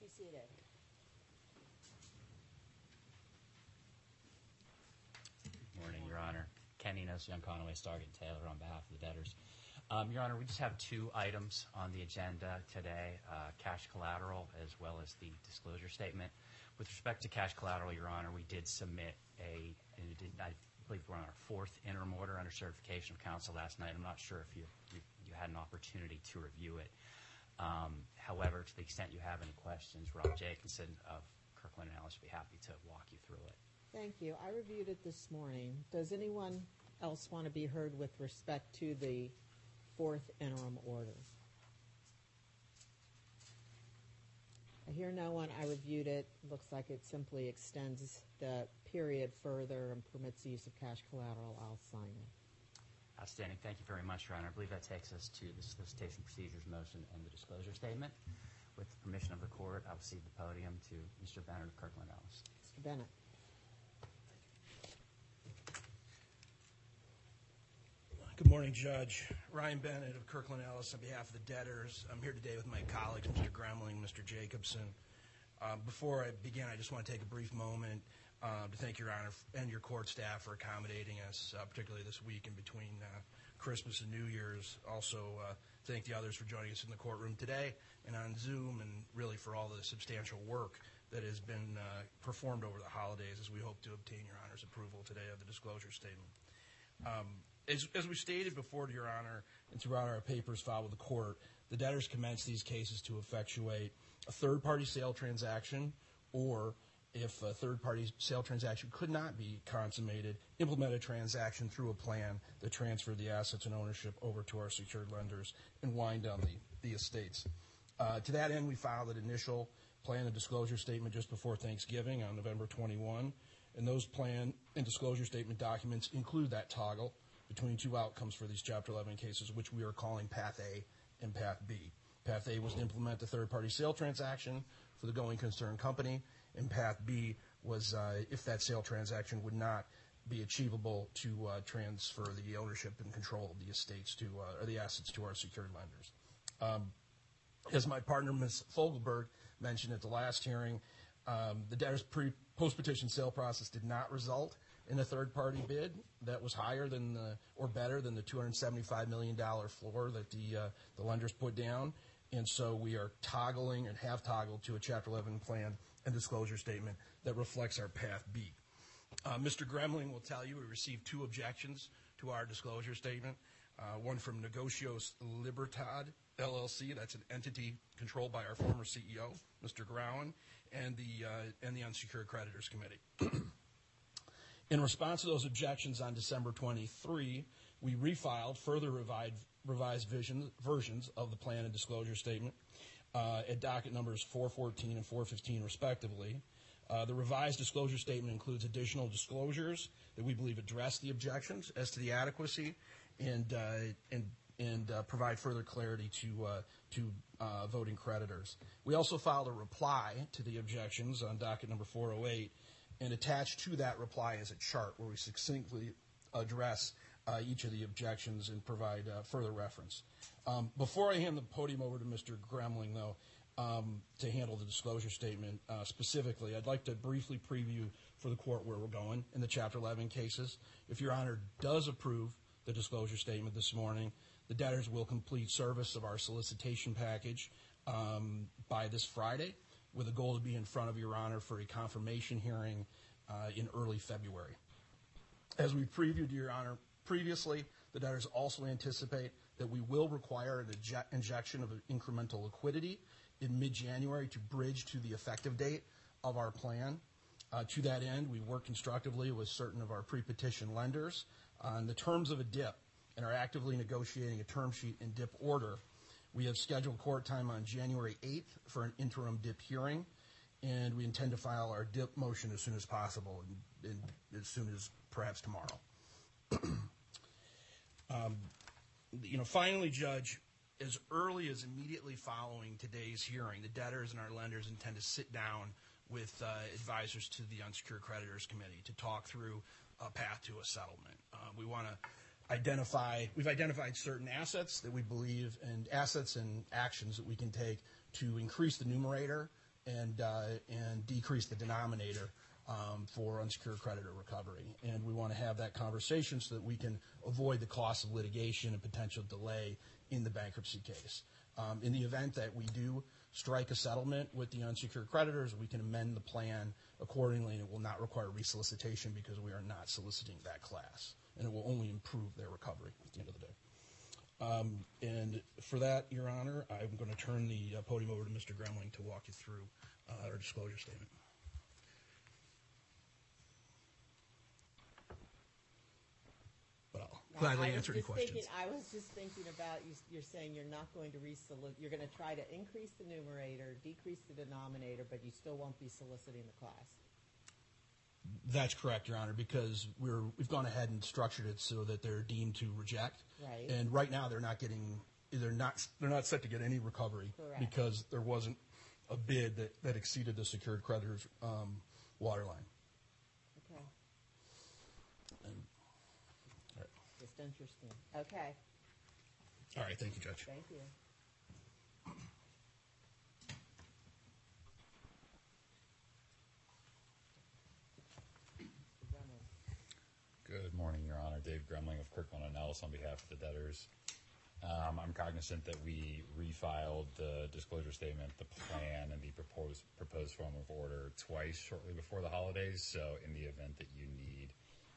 be seated. Good morning, Your Honor. Ken Enos, Young Conaway, Stargate and Taylor on behalf of the debtors. Your Honor, we just have two items on the agenda today, cash collateral as well as the disclosure statement. With respect to cash collateral, Your Honor, we did submit I believe we're on our fourth interim order under certification of counsel last night. I'm not sure if you had an opportunity to review it. However, to the extent you have any questions, Rob Jacobson of Kirkland and Ellis would be happy to walk you through it. Thank you. I reviewed it this morning. Does anyone else want to be heard with respect to the fourth interim order? I hear no one. I reviewed it. Looks like it simply extends the period further and permits the use of cash collateral. I'll sign it. Outstanding. Thank you very much, Your Honor. I believe that takes us to the solicitation procedures motion and the disclosure statement. With the permission of the court, I'll cede the podium to Mr. Bennett of Kirkland Ellis. Mr. Bennett. Good morning, Judge. Ryan Bennett of Kirkland Ellis on behalf of the debtors. I'm here today with my colleagues, Mr. Gremling, Mr. Jacobson. Before I begin, I just want to take a brief moment to thank Your Honor and your court staff for accommodating us, particularly this week in between Christmas and New Year's. Also, thank the others for joining us in the courtroom today and on Zoom, and really for all the substantial work that has been performed over the holidays, as we hope to obtain Your Honor's approval today of the disclosure statement. As we stated before to Your Honor and throughout our papers filed with the court, the debtors commenced these cases to effectuate a third-party sale transaction, or if a third-party sale transaction could not be consummated, implement a transaction through a plan that transferred the assets and ownership over to our secured lenders and wind down the estates. To that end, we filed an initial plan and disclosure statement just before Thanksgiving on November 21, and those plan and disclosure statement documents include that toggle between two outcomes for these Chapter 11 cases, which we are calling Path A and Path B. Path A was to implement the third-party sale transaction for the going concern company, and Path B was, if that sale transaction would not be achievable, to transfer the ownership and control of the estates to, or the assets to our secured lenders. As my partner, Ms. Fogelberg, mentioned at the last hearing, the debtor's post-petition sale process did not result in a third-party bid that was higher than or better than the $275 million floor that the lenders put down. And so we are toggling and have toggled to a Chapter 11 plan and disclosure statement that reflects our Path B. Mr. Gremling will tell you we received two objections to our disclosure statement, one from Negocios Libertad LLC, that's an entity controlled by our former CEO, Mr. Grauen, and the Unsecured Creditors Committee. In response to those objections on December 23, we refiled further revised versions of the plan and disclosure statement at docket numbers 414 and 415, respectively. The revised disclosure statement includes additional disclosures that we believe address the objections as to the adequacy and provide further clarity to voting creditors. We also filed a reply to the objections on docket number 408. And attached to that reply is a chart where we succinctly address each of the objections and provide further reference. Before I hand the podium over to Mr. Gremling, though, to handle the disclosure statement specifically, I'd like to briefly preview for the court where we're going in the Chapter 11 cases. If Your Honor does approve the disclosure statement this morning, the debtors will complete service of our solicitation package by this Friday, with a goal to be in front of Your Honor for a confirmation hearing in early February. As we previewed, Your Honor, previously, the debtors also anticipate that we will require an injection of incremental liquidity in mid-January to bridge to the effective date of our plan. To that end, we work constructively with certain of our pre-petition lenders on the terms of a DIP and are actively negotiating a term sheet in DIP order. We have scheduled court time on January 8th for an interim DIP hearing, and we intend to file our DIP motion as soon as possible, and as soon as perhaps tomorrow. Finally, Judge, as early as immediately following today's hearing, the debtors and our lenders intend to sit down with advisors to the Unsecured Creditors Committee to talk through a path to a settlement. We want to We've identified certain assets that we believe, and assets and actions that we can take to increase the numerator and decrease the denominator for unsecured creditor recovery. And we want to have that conversation so that we can avoid the cost of litigation and potential delay in the bankruptcy case. In the event that we do strike a settlement with the unsecured creditors, we can amend the plan accordingly, and it will not require resolicitation because we are not soliciting that class, and it will only improve their recovery at the end of the day. And for that, Your Honor, I'm going to turn the podium over to Mr. Gremling to walk you through our disclosure statement. But I'll gladly answer any questions. I was just thinking about you're saying you're not going to you're going to try to increase the numerator, decrease the denominator, but you still won't be soliciting the class. That's correct, Your Honor, because we've gone ahead and structured it so that they're deemed to reject. Right. And right now they're not set to get any recovery. Correct. Because there wasn't a bid that exceeded the secured creditor's waterline. Okay. All right. Just interesting. Okay. All right. Thank you, Judge. Thank you. Good morning, Your Honor. Dave Gremling of Kirkland and Ellis on behalf of the debtors. I'm cognizant that we refiled the disclosure statement, the plan, and the proposed form of order twice shortly before the holidays. So in the event that you need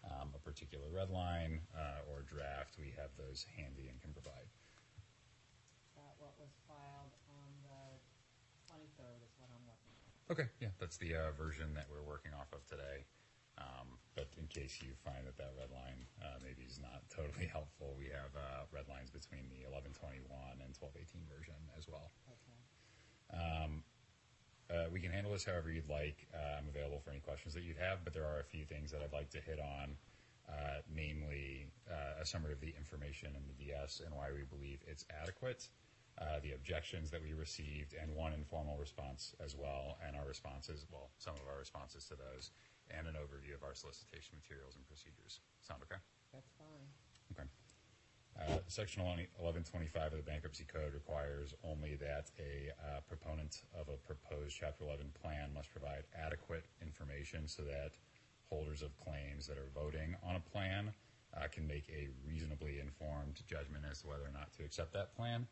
a particular red line or draft, we have those handy and can provide. What was filed on the 23rd is what I'm working on. Okay, yeah, that's the version that we're working off of today. But in case you find that red line maybe is not totally helpful, we have red lines between the 1121 and 1218 version as well. Okay. We can handle this however you'd like. I'm available for any questions that you'd have, but there are a few things that I'd like to hit on, namely a summary of the information in the DS and why we believe it's adequate, the objections that we received, and one informal response as well, and our responses, well, some of our responses to those, and an overview of our solicitation materials and procedures. Sound okay? That's fine. Okay. Section 1125 of the Bankruptcy Code requires only that a proponent of a proposed Chapter 11 plan must provide adequate information so that holders of claims that are voting on a plan can make a reasonably informed judgment as to whether or not to accept that plan.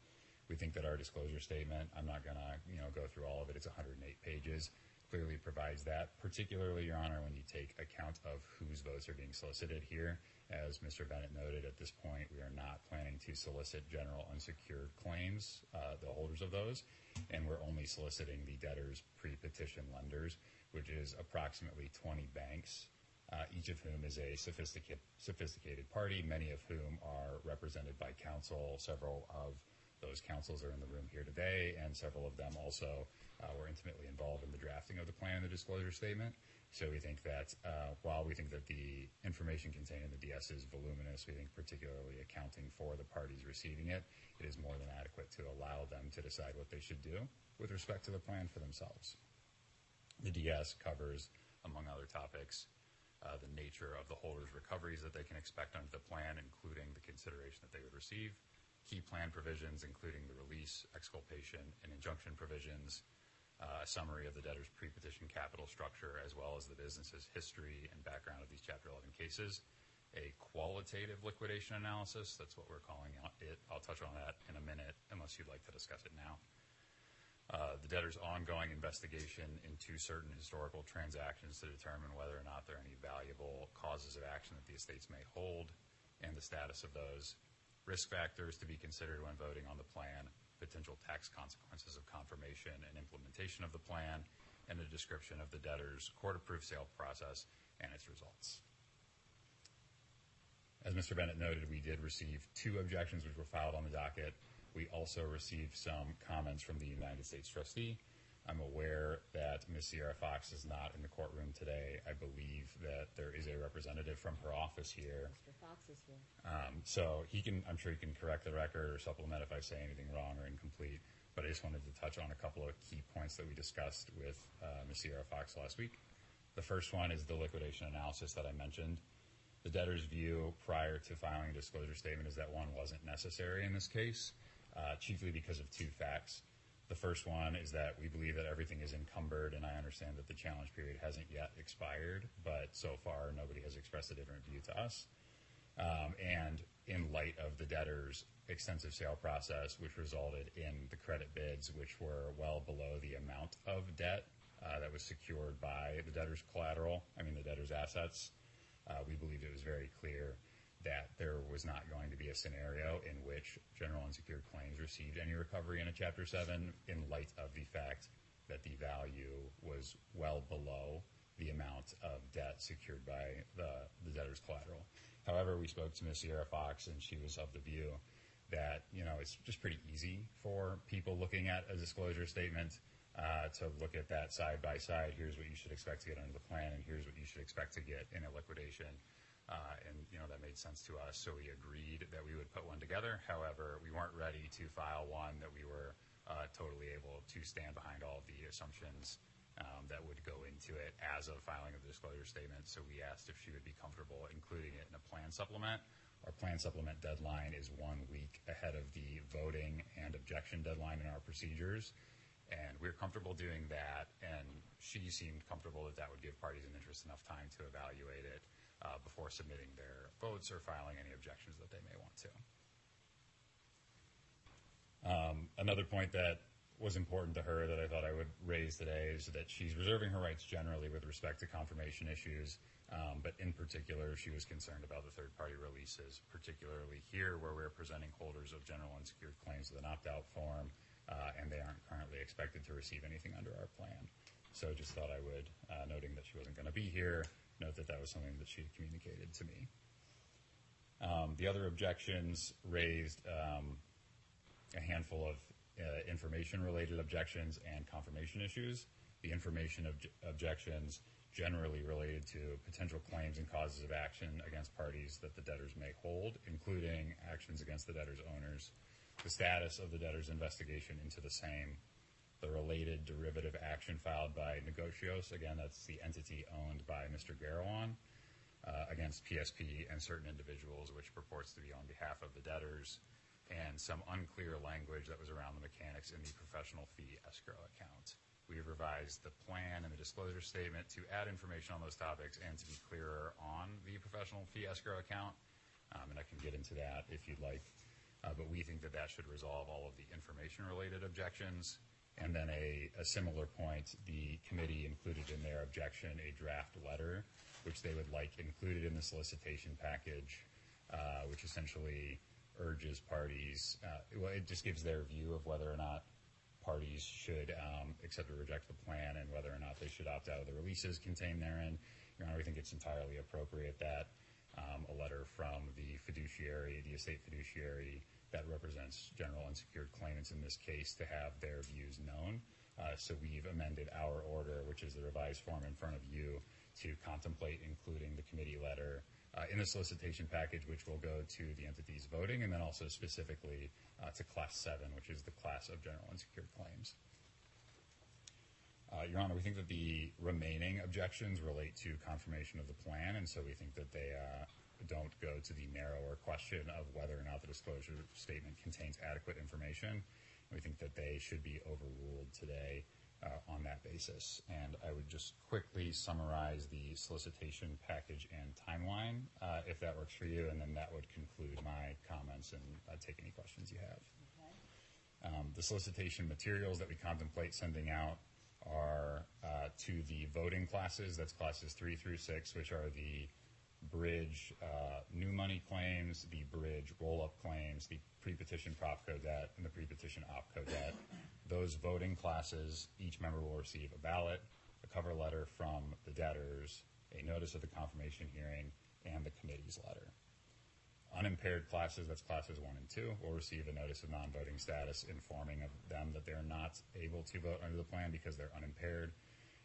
We think that our disclosure statement, I'm not going to go through all of it, it's 108 pages. Clearly provides that, particularly, Your Honor, when you take account of whose votes are being solicited here. As Mr. Bennett noted, at this point, we are not planning to solicit general unsecured claims, the holders of those, and we're only soliciting the debtors' pre-petition lenders, which is approximately 20 banks, each of whom is a sophisticated party, many of whom are represented by counsel. Several of those counsels are in the room here today, and several of them also were intimately involved in the drafting of the plan and the disclosure statement. So we think that while we think that the information contained in the DS is voluminous, we think particularly accounting for the parties receiving it, it is more than adequate to allow them to decide what they should do with respect to the plan for themselves. The DS covers, among other topics, the nature of the holders' recoveries that they can expect under the plan, including the consideration that they would receive, key plan provisions, including the release, exculpation, and injunction provisions, a summary of the debtor's pre-petition capital structure, as well as the business's history and background of these Chapter 11 cases, a qualitative liquidation analysis. That's what we're calling it. I'll touch on that in a minute, unless you'd like to discuss it now. The debtor's ongoing investigation into certain historical transactions to determine whether or not there are any valuable causes of action that the estates may hold, and the status of those. Risk factors to be considered when voting on the plan, potential tax consequences of confirmation and implementation of the plan, and a description of the debtor's court-approved sale process and its results. As Mr. Bennett noted, we did receive two objections which were filed on the docket. We also received some comments from the United States Trustee. I'm aware that Ms. Sierra Fox is not in the courtroom today. I believe that there is a representative from her office here. Mr. Fox is here. So I'm sure he can correct the record or supplement if I say anything wrong or incomplete, but I just wanted to touch on a couple of key points that we discussed with Ms. Sierra Fox last week. The first one is the liquidation analysis that I mentioned. The debtor's view prior to filing a disclosure statement is that one wasn't necessary in this case, chiefly because of two facts. The first one is that we believe that everything is encumbered, and I understand that the challenge period hasn't yet expired, but so far nobody has expressed a different view to us. And in light of the debtor's extensive sale process, which resulted in the credit bids, which were well below the amount of debt that was secured by the debtor's collateral, the debtor's assets, we believed it was very clear that there was not going to be a scenario in which general unsecured claims received any recovery in a Chapter 7 in light of the fact that the value was well below the amount of debt secured by the debtor's collateral. However, we spoke to Ms. Sierra Fox, and she was of the view that, it's just pretty easy for people looking at a disclosure statement to look at that side by side. Here's what you should expect to get under the plan, and here's what you should expect to get in a liquidation. And, that made sense to us, so we agreed that we would put one together. However, we weren't ready to file one that we were totally able to stand behind all of the assumptions that would go into it as of filing of the disclosure statement. So we asked if she would be comfortable including it in a plan supplement. Our plan supplement deadline is 1 week ahead of the voting and objection deadline in our procedures. And we're comfortable doing that, and she seemed comfortable that that would give parties in interest enough time to evaluate it before submitting their votes or filing any objections that they may want to. Another point that was important to her that I thought I would raise today is that she's reserving her rights generally with respect to confirmation issues, but in particular, she was concerned about the third-party releases, particularly here where we're presenting holders of general unsecured claims with an opt-out form, and they aren't currently expected to receive anything under our plan. So just thought I would, noting that she wasn't going to be here, note that that was something that she communicated to me. The other objections raised a handful of information-related objections and confirmation issues. The information objections generally related to potential claims and causes of action against parties that the debtors may hold, including actions against the debtor's owners, the status of the debtor's investigation into the same, the related derivative action filed by Negocios, again, that's the entity owned by Mr. Gerawan, against PSP and certain individuals, which purports to be on behalf of the debtors, and some unclear language that was around the mechanics in the professional fee escrow account. We have revised the plan and the disclosure statement to add information on those topics and to be clearer on the professional fee escrow account, and I can get into that if you'd like, but we think that that should resolve all of the information-related objections. And then a similar point, the committee included in their objection a draft letter, which they would like included in the solicitation package, which essentially urges parties, it just gives their view of whether or not parties should accept or reject the plan and whether or not they should opt out of the releases contained therein. Your Honor, we think it's entirely appropriate that a letter from the fiduciary, the estate fiduciary, that represents general unsecured claimants in this case to have their views known. So we've amended our order, which is the revised form in front of you, to contemplate including the committee letter in the solicitation package, which will go to the entities voting, and then also specifically to Class 7, which is the class of general unsecured claims. Your Honor, we think that the remaining objections relate to confirmation of the plan, and so we think that they don't go to the narrower question of whether or not the disclosure statement contains adequate information. We think that they should be overruled today on that basis. And I would just quickly summarize the solicitation package and timeline, if that works for you, and then that would conclude my comments and take any questions you have. Okay. The solicitation materials that we contemplate sending out are to the voting classes, that's classes 3 through 6, which are the bridge new money claims, the bridge roll-up claims, the pre-petition Propco debt, and the pre-petition Opco debt. Those voting classes, each member will receive a ballot, a cover letter from the debtors, a notice of the confirmation hearing, and the committee's letter. Unimpaired classes, that's classes 1 and 2, will receive a notice of non-voting status informing of them that they're not able to vote under the plan because they're unimpaired,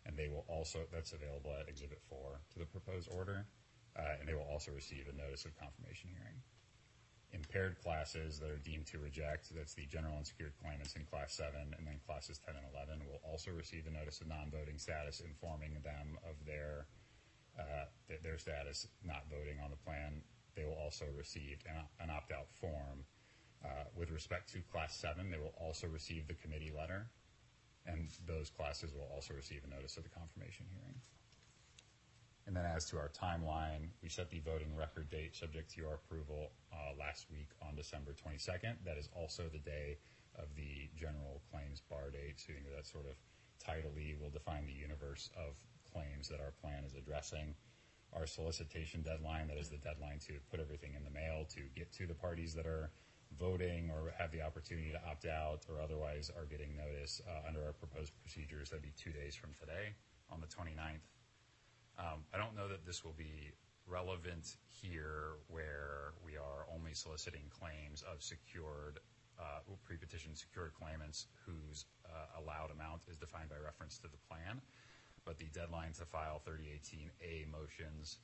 and they will also, that's available at Exhibit 4 to the proposed order. And they will also receive a notice of confirmation hearing. Impaired classes that are deemed to reject, that's the general unsecured claimants in Class 7, and then classes 10 and 11 will also receive a notice of non-voting status informing them of their status not voting on the plan. They will also receive an opt-out form With respect to Class 7, they will also receive the committee letter, and those classes will also receive a notice of the confirmation hearing. And then as to our timeline, we set the voting record date subject to your approval last week on December 22nd. That is also the day of the general claims bar date, so you know that sort of tidily will define the universe of claims that our plan is addressing. Our solicitation deadline, that is the deadline to put everything in the mail to get to the parties that are voting or have the opportunity to opt out or otherwise are getting notice under our proposed procedures. That'd be 2 days from today on the 29th. I don't know that this will be relevant here where we are only soliciting claims of secured, pre-petition secured claimants whose allowed amount is defined by reference to the plan. But the deadline to file 3018A motions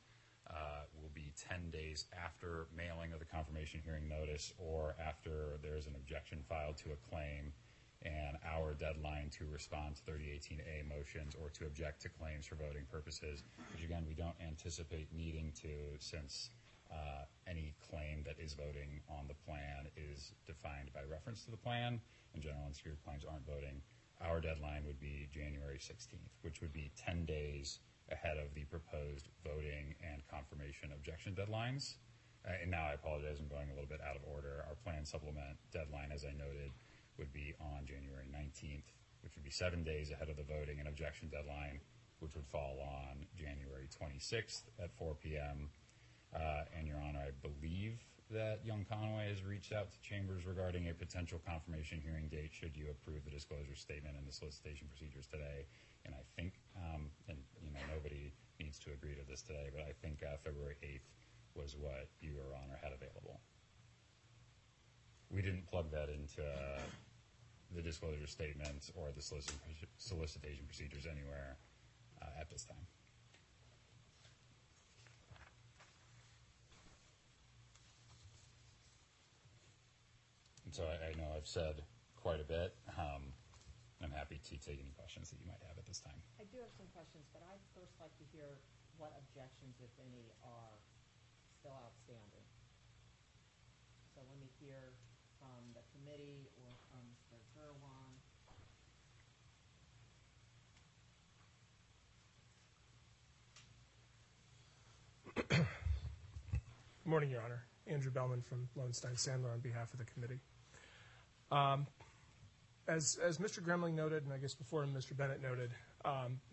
will be 10 days after mailing of the confirmation hearing notice or after there's an objection filed to a claim, and our deadline to respond to 3018A motions or to object to claims for voting purposes, which, again, we don't anticipate needing to since any claim that is voting on the plan is defined by reference to the plan, and general unsecured claims aren't voting. Our deadline would be January 16th, which would be 10 days ahead of the proposed voting and confirmation objection deadlines. And now I apologize, I'm going a little bit out of order. Our plan supplement deadline, as I noted, would be on January 19th, which would be 7 days ahead of the voting and objection deadline, which would fall on January 26th at 4 p.m. And, Your Honor, I believe that Young Conaway has reached out to Chambers regarding a potential confirmation hearing date should you approve the disclosure statement and the solicitation procedures today. And I think, and, you know, nobody needs to agree to this today, but I think February 8th was what Your Honor had available. We didn't plug that into the disclosure statements or the solicitation procedures anywhere at this time. And so I know I've said quite a bit. I'm happy to take any questions that you might have at this time. I do have some questions, but I'd first like to hear what objections, if any, are still outstanding. So let me hear from the committee or from Mr. Grauen. Good morning, Your Honor. Andrew Behlmann from Lowenstein Sandler on behalf of the committee. As Mr. Gremling noted, and I guess before him Mr. Bennett noted,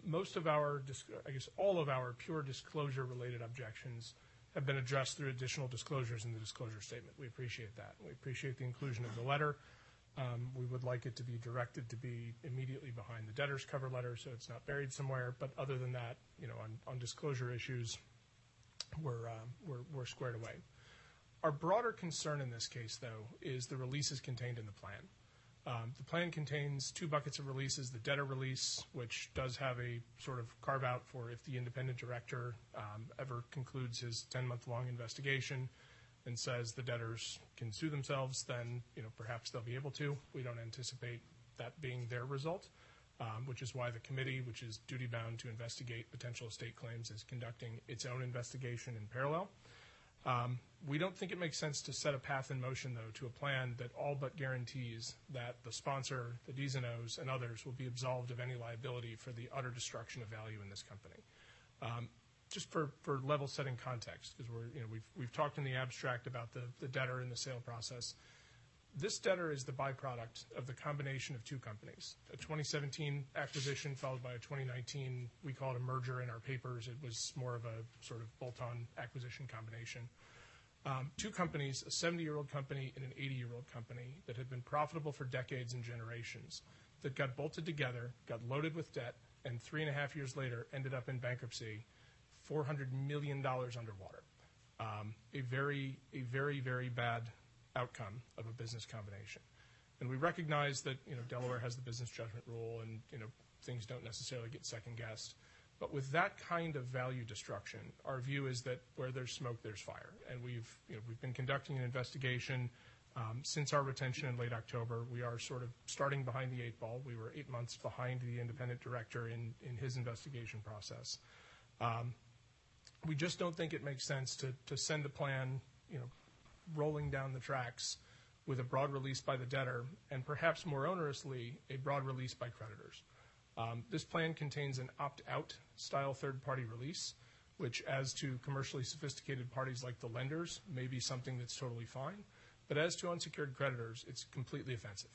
most of our, I guess all of our pure disclosure-related objections have been addressed through additional disclosures in the disclosure statement. We appreciate that. We appreciate the inclusion of the letter. We would like it to be directed to be immediately behind the debtor's cover letter so it's not buried somewhere. But other than that, you know, on disclosure issues, we're squared away. Our broader concern in this case, though, is the releases contained in the plan. The plan contains two buckets of releases, the debtor release, which does have a sort of carve-out for if the independent director ever concludes his 10-month-long investigation and says the debtors can sue themselves, then you know perhaps they'll be able to. We don't anticipate that being their result, which is why the committee, which is duty-bound to investigate potential estate claims, is conducting its own investigation in parallel. We don't think it makes sense to set a path in motion, though, to a plan that all but guarantees that the sponsor, the D's and O's, and others will be absolved of any liability for the utter destruction of value in this company. Just for level-setting context, because we've talked in the abstract about the debtor and the sale process. This debtor is the byproduct of the combination of two companies, a 2017 acquisition followed by a 2019, we call it a merger in our papers. It was more of a sort of bolt-on acquisition combination. Two companies, a 70-year-old company and an 80-year-old company that had been profitable for decades and generations, that got bolted together, got loaded with debt, and 3.5 years later ended up in bankruptcy, $400 million underwater. A very, very bad outcome of a business combination. And we recognize that, you know, Delaware has the business judgment rule and, you know, things don't necessarily get second-guessed. But with that kind of value destruction, our view is that where there's smoke, there's fire. And we've been conducting an investigation since our retention in late October. We are sort of starting behind the eight ball. We were 8 months behind the independent director in his investigation process. We just don't think it makes sense to send a plan, you know, rolling down the tracks with a broad release by the debtor, and perhaps more onerously, a broad release by creditors. This plan contains an opt-out style third-party release, which as to commercially sophisticated parties like the lenders may be something that's totally fine. But as to unsecured creditors, it's completely offensive.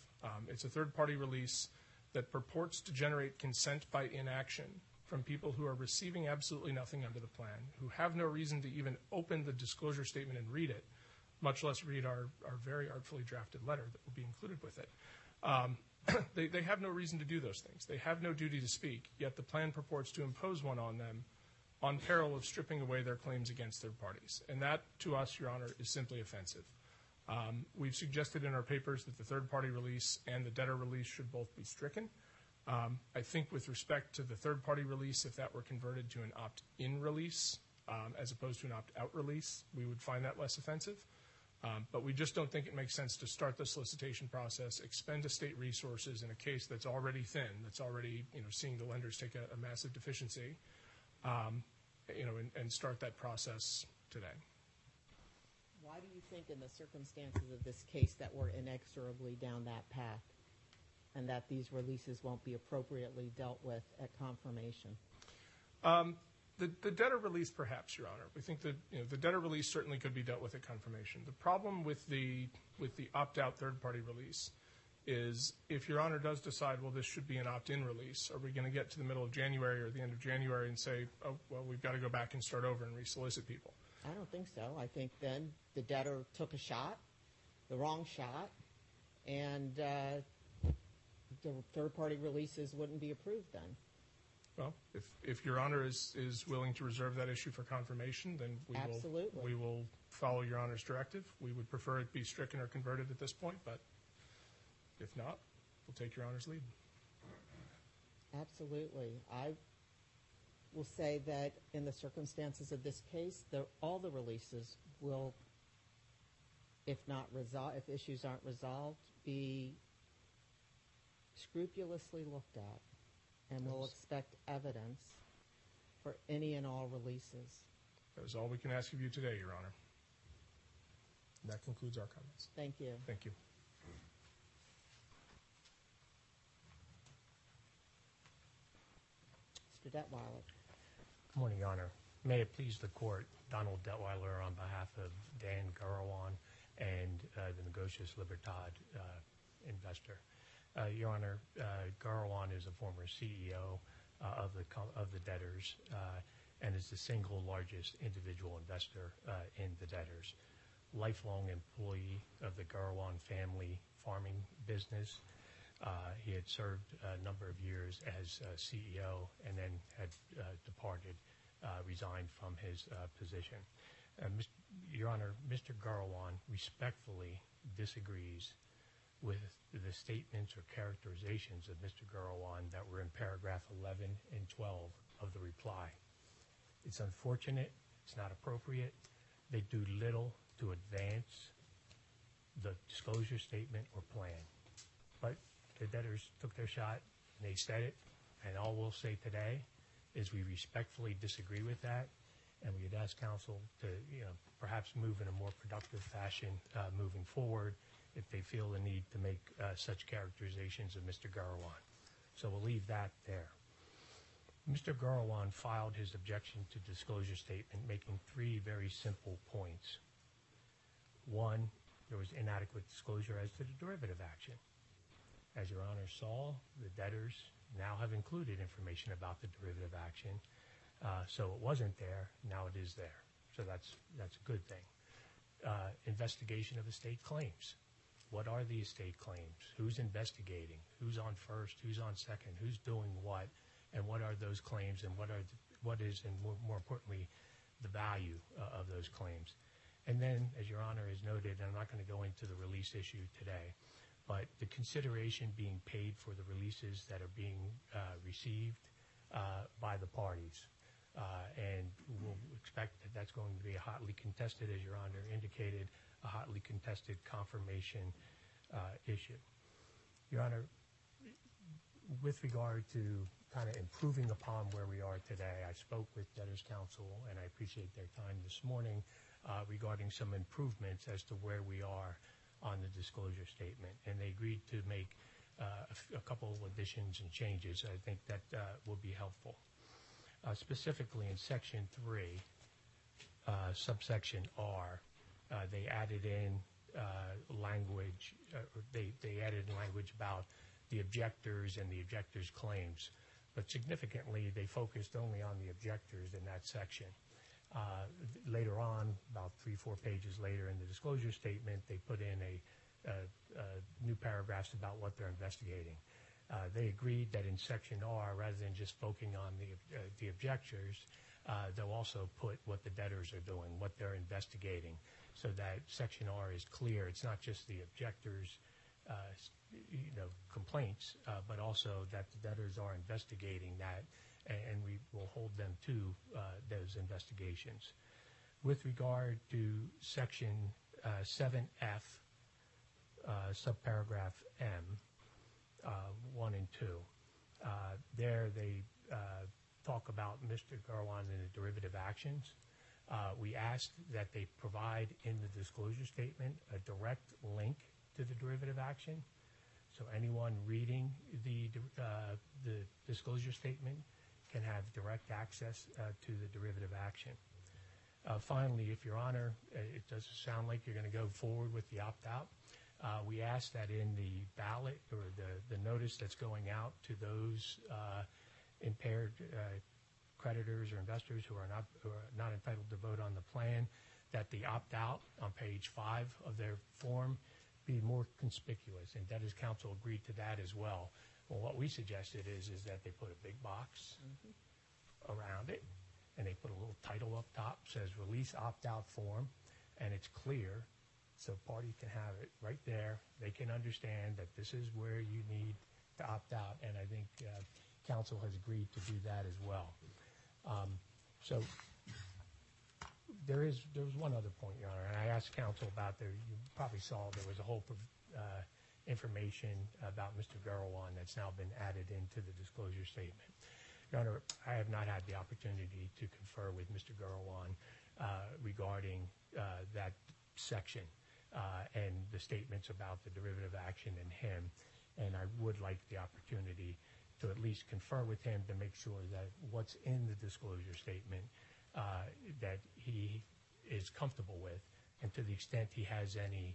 It's a third-party release that purports to generate consent by inaction from people who are receiving absolutely nothing under the plan, who have no reason to even open the disclosure statement and read it, much less read our very artfully drafted letter that will be included with it. They have no reason to do those things. They have no duty to speak, yet the plan purports to impose one on them on peril of stripping away their claims against third parties. And that, to us, Your Honor, is simply offensive. We've suggested in our papers that the third-party release and the debtor release should both be stricken. I think with respect to the third-party release, if that were converted to an opt-in release as opposed to an opt-out release, we would find that less offensive. But we just don't think it makes sense to start the solicitation process, expend estate resources in a case that's already thin, that's already seeing the lenders take a massive deficiency, and start that process today. Why do you think in the circumstances of this case that we're inexorably down that path and that these releases won't be appropriately dealt with at confirmation? The debtor release, perhaps, Your Honor. We think that the debtor release certainly could be dealt with at confirmation. The problem with the opt-out third-party release is if Your Honor does decide, well, this should be an opt-in release, are we going to get to the middle of January or the end of January and say, oh, well, we've got to go back and start over and re-solicit people? I don't think so. I think then the debtor took a shot, the wrong shot, and the third-party releases wouldn't be approved then. Well, if Your Honor is willing to reserve that issue for confirmation, then we will follow Your Honor's directive. We would prefer it be stricken or converted at this point, but if not, we'll take Your Honor's lead. Absolutely. We'll say that in the circumstances of this case, all the releases will, if issues aren't resolved, be scrupulously looked at, and we'll expect evidence for any and all releases. That is all we can ask of you today, Your Honor. And that concludes our comments. Thank you. Thank you. Mr. Detweiler. Good morning, Your Honor. May it please the court, Donald Detweiler on behalf of Dan Gerawan and the Negocios Libertad investor. Your Honor, Gerawan is a former CEO of the debtors and is the single largest individual investor in the debtors. Lifelong employee of the Gerawan family farming business. He had served a number of years as CEO and then had departed. Resigned from his position. Your Honor, Mr. Gerawan respectfully disagrees with the statements or characterizations of Mr. Gerawan that were in paragraph 11 and 12 of the reply. It's unfortunate. It's not appropriate. They do little to advance the disclosure statement or plan. But the debtors took their shot, and they said it, and all we'll say today is we respectfully disagree with that, and we'd ask counsel to perhaps move in a more productive fashion moving forward if they feel the need to make such characterizations of Mr. Gerawan. So we'll leave that there. Mr. Gerawan filed his objection to disclosure statement making three very simple points. One, there was inadequate disclosure as to the derivative action. As Your Honor saw, the debtors now have included information about the derivative action. So it wasn't there, now it is there. So that's a good thing. Investigation of estate claims. What are the estate claims? Who's investigating? Who's on first? Who's on second? Who's doing what? And what are those claims? And what is, and more importantly, the value of those claims? And then, as Your Honor has noted, and I'm not going to go into the release issue today, but the consideration being paid for the releases that are being received by the parties. And we'll expect that that's going to be a hotly contested, as Your Honor indicated, a hotly contested confirmation issue. Your Honor, with regard to kind of improving upon where we are today, I spoke with Debtors Counsel, and I appreciate their time this morning regarding some improvements as to where we are on the disclosure statement, and they agreed to make a couple of additions and changes. I think that will be helpful. Specifically in Section 3, subsection R, they added in language, they added language about the objectors and the objectors' claims, but significantly they focused only on the objectors in that section. Later on, about 3-4 pages later in the disclosure statement, they put in new paragraphs about what they're investigating. They agreed that in Section R, rather than just focusing on the objectors, they'll also put what the debtors are doing, what they're investigating, so that Section R is clear. It's not just the objectors' complaints, but also that the debtors are investigating that, and we will hold them to those investigations. With regard to Section 7F, subparagraph M, 1 and 2, there they talk about Mr. Gerawan and the derivative actions. We asked that they provide in the disclosure statement a direct link to the derivative action. So anyone reading the disclosure statement can have direct access to the derivative action. Finally, if Your Honor, it doesn't sound like you're going to go forward with the opt-out, we ask that in the ballot or the notice that's going out to those impaired creditors or investors who are not entitled to vote on the plan, that the opt-out on page 5 of their form be more conspicuous, and debtors' counsel agreed to that as well. Well, what we suggested is that they put a big box around it, and they put a little title up top, says release opt-out form, and it's clear, so parties can have it right there. They can understand that this is where you need to opt out, and I think counsel has agreed to do that as well. So there was one other point, Your Honor, and I asked counsel about there. You probably saw there was a whole information about Mr. Gerawan that's now been added into the disclosure statement. Your Honor, I have not had the opportunity to confer with Mr. Gerawan regarding that section and the statements about the derivative action and him, and I would like the opportunity to at least confer with him to make sure that what's in the disclosure statement that he is comfortable with, and to the extent he has any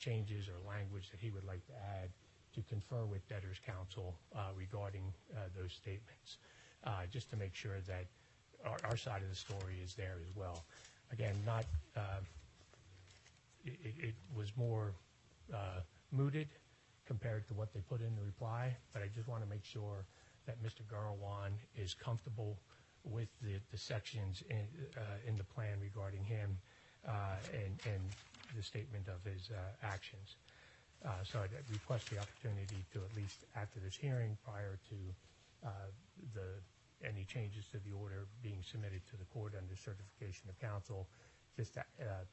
changes or language that he would like to add, to confer with debtors' counsel regarding those statements, just to make sure that our side of the story is there as well. Again, not it was more mooted compared to what they put in the reply, but I just want to make sure that Mr. Gerawan is comfortable with the sections in the plan regarding him and the statement of his actions. So I request the opportunity to, at least after this hearing, prior to any changes to the order being submitted to the court under certification of counsel, just to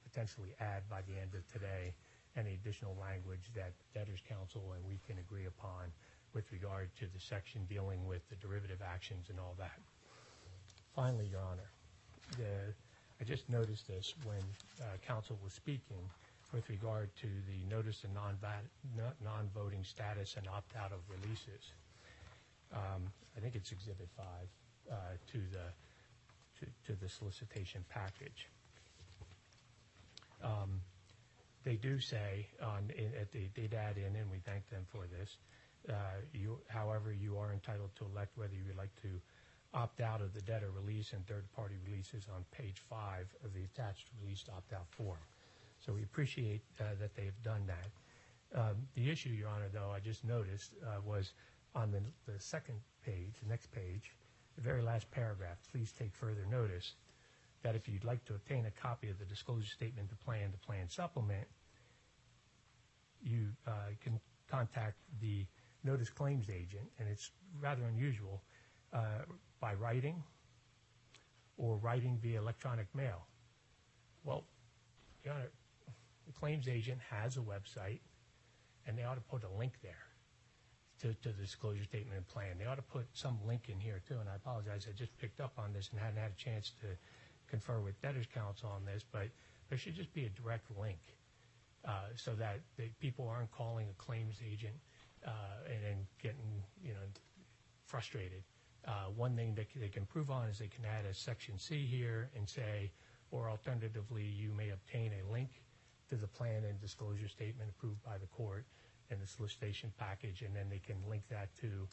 potentially add by the end of today any additional language that debtors' counsel and we can agree upon with regard to the section dealing with the derivative actions and all that. Finally, Your Honor, I just noticed this when counsel was speaking with regard to the notice of non-voting status and opt-out of releases. I think it's Exhibit 5 to the solicitation package. They do say they'd add in, and we thank them for this. However, you are entitled to elect whether you would like to opt out of the debtor release and third-party releases on page 5 of the attached released opt-out form. So we appreciate that they've done that. The issue, Your Honor, though, I just noticed was on the second page, the next page, the very last paragraph, please take further notice that if you'd like to obtain a copy of the disclosure statement, the plan supplement, you can contact the notice claims agent, and it's rather unusual, by writing or writing via electronic mail. Well, Your Honor, the claims agent has a website, and they ought to put a link there to the disclosure statement and plan. They ought to put some link in here, too, and I apologize. I just picked up on this and hadn't had a chance to confer with debtors' counsel on this, but there should just be a direct link so that the people aren't calling a claims agent and getting frustrated. One thing that they can prove on is they can add a Section C here and say, or alternatively, you may obtain a link to the plan and disclosure statement approved by the court and the solicitation package, and then they can link that to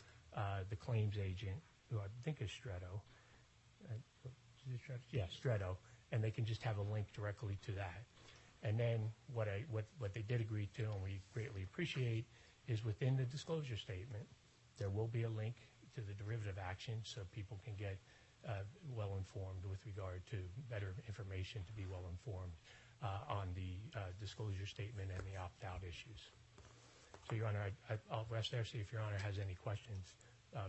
the claims agent, who I think is Stretto. Yeah, Stretto, and they can just have a link directly to that. And then what they did agree to, and we greatly appreciate, is within the disclosure statement, there will be a link to the derivative action so people can get well-informed with regard to better information to be well-informed on the disclosure statement and the opt-out issues. So, Your Honor, I'll rest there, see if Your Honor has any questions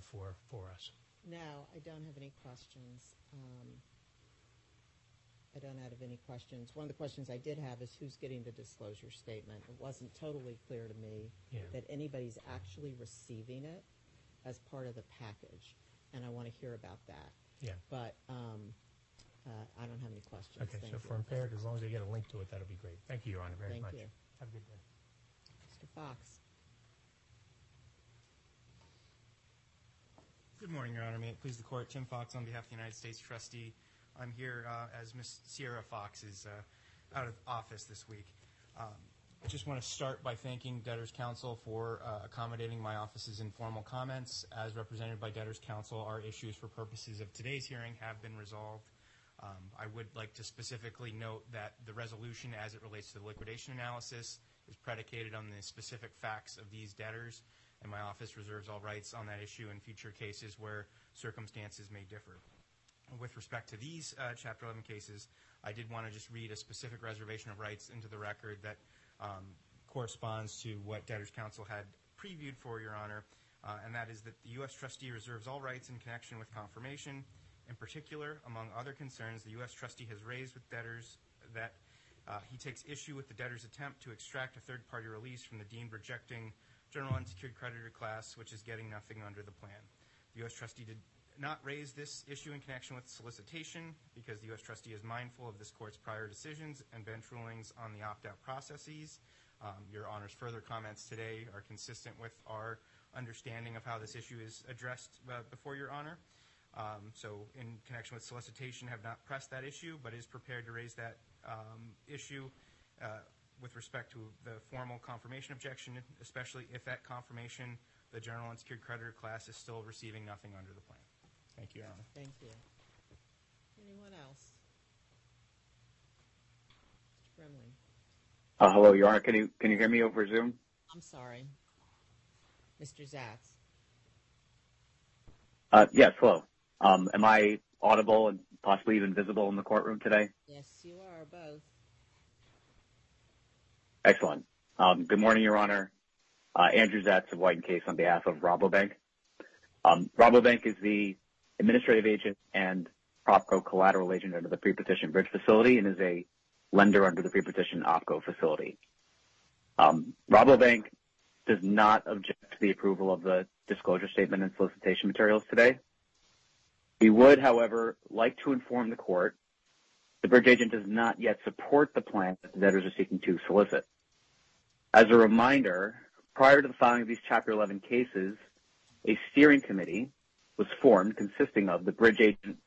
for us. No, I don't have any questions. I don't have any questions. One of the questions I did have is who's getting the disclosure statement. It wasn't totally clear to me that anybody's actually receiving it as part of the package, and I want to hear about that. Yeah. But I don't have any questions. Okay, thank you. For impaired, as long as they get a link to it, that'll be great. Thank you, Your Honor, very much. Thank you. Have a good day. Mr. Fox. Good morning, Your Honor. May it please the Court. Tim Fox on behalf of the United States Trustee. I'm here as Ms. Sierra Fox is out of office this week. I just want to start by thanking Debtors' Counsel for accommodating my office's informal comments. As represented by Debtors' Counsel, our issues for purposes of today's hearing have been resolved. I would like to specifically note that the resolution as it relates to the liquidation analysis is predicated on the specific facts of these debtors, and my office reserves all rights on that issue in future cases where circumstances may differ. With respect to these Chapter 11 cases, I did want to just read a specific reservation of rights into the record that corresponds to what Debtors' Counsel had previewed for Your Honor, and that is that the U.S. Trustee reserves all rights in connection with confirmation. In particular, among other concerns, the U.S. Trustee has raised with debtors that he takes issue with the debtor's attempt to extract a third-party release from the deemed rejecting general unsecured creditor class, which is getting nothing under the plan. The U.S. Trustee did not raise this issue in connection with solicitation because the U.S. Trustee is mindful of this Court's prior decisions and bench rulings on the opt-out processes. Your Honor's further comments today are consistent with our understanding of how this issue is addressed before Your Honor. So in connection with solicitation, have not pressed that issue, but is prepared to raise that issue with respect to the formal confirmation objection, especially if at confirmation the general unsecured creditor class is still receiving nothing under the plan. Thank you, Your Honor. Thank you. Anyone else? Mr. Gremling. Hello, Your Honor. Can you hear me over Zoom? I'm sorry. Mr. Zetz. Yes, hello. Am I audible and possibly even visible in the courtroom today? Yes, you are, both. Excellent. Good morning, Your Honor. Andrew Zetz of White & Case on behalf of Rabobank. Rabobank is the administrative agent and Propco collateral agent under the pre-petition bridge facility and is a lender under the pre-petition Opco facility. Rabobank does not object to the approval of the disclosure statement and solicitation materials today. We would, however, like to inform the court the bridge agent does not yet support the plan that the debtors are seeking to solicit. As a reminder, prior to the filing of these Chapter 11 cases, a steering committee was formed consisting of the bridge agent,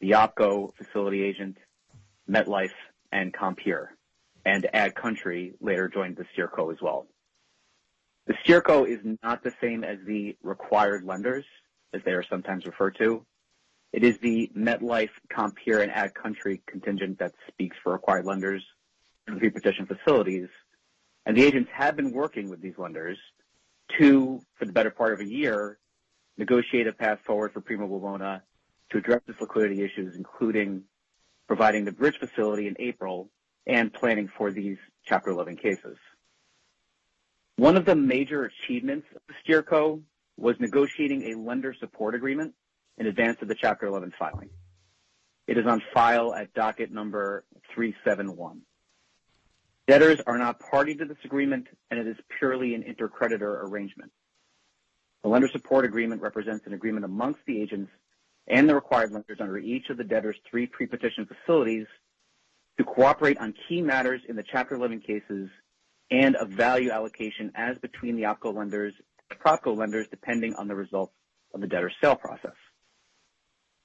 the Opco facility agent, MetLife, and Compeer, and Ag Country later joined the SteerCo as well. The SteerCo is not the same as the required lenders, as they are sometimes referred to. It is the MetLife, Compeer, and Ag Country contingent that speaks for required lenders and pre-petition facilities, and the agents have been working with these lenders to, for the better part of a year, negotiate a path forward for Primo Bologna to address its liquidity issues, including providing the bridge facility in April and planning for these Chapter 11 cases. One of the major achievements of the SteerCo was negotiating a lender support agreement in advance of the Chapter 11 filing. It is on file at docket number 371. Debtors are not party to this agreement, and it is purely an intercreditor arrangement. The lender support agreement represents an agreement amongst the agents and the required lenders under each of the debtors' three pre-petition facilities to cooperate on key matters in the Chapter 11 cases and a value allocation as between the Opco lenders and Propco lenders, depending on the results of the debtor's sale process.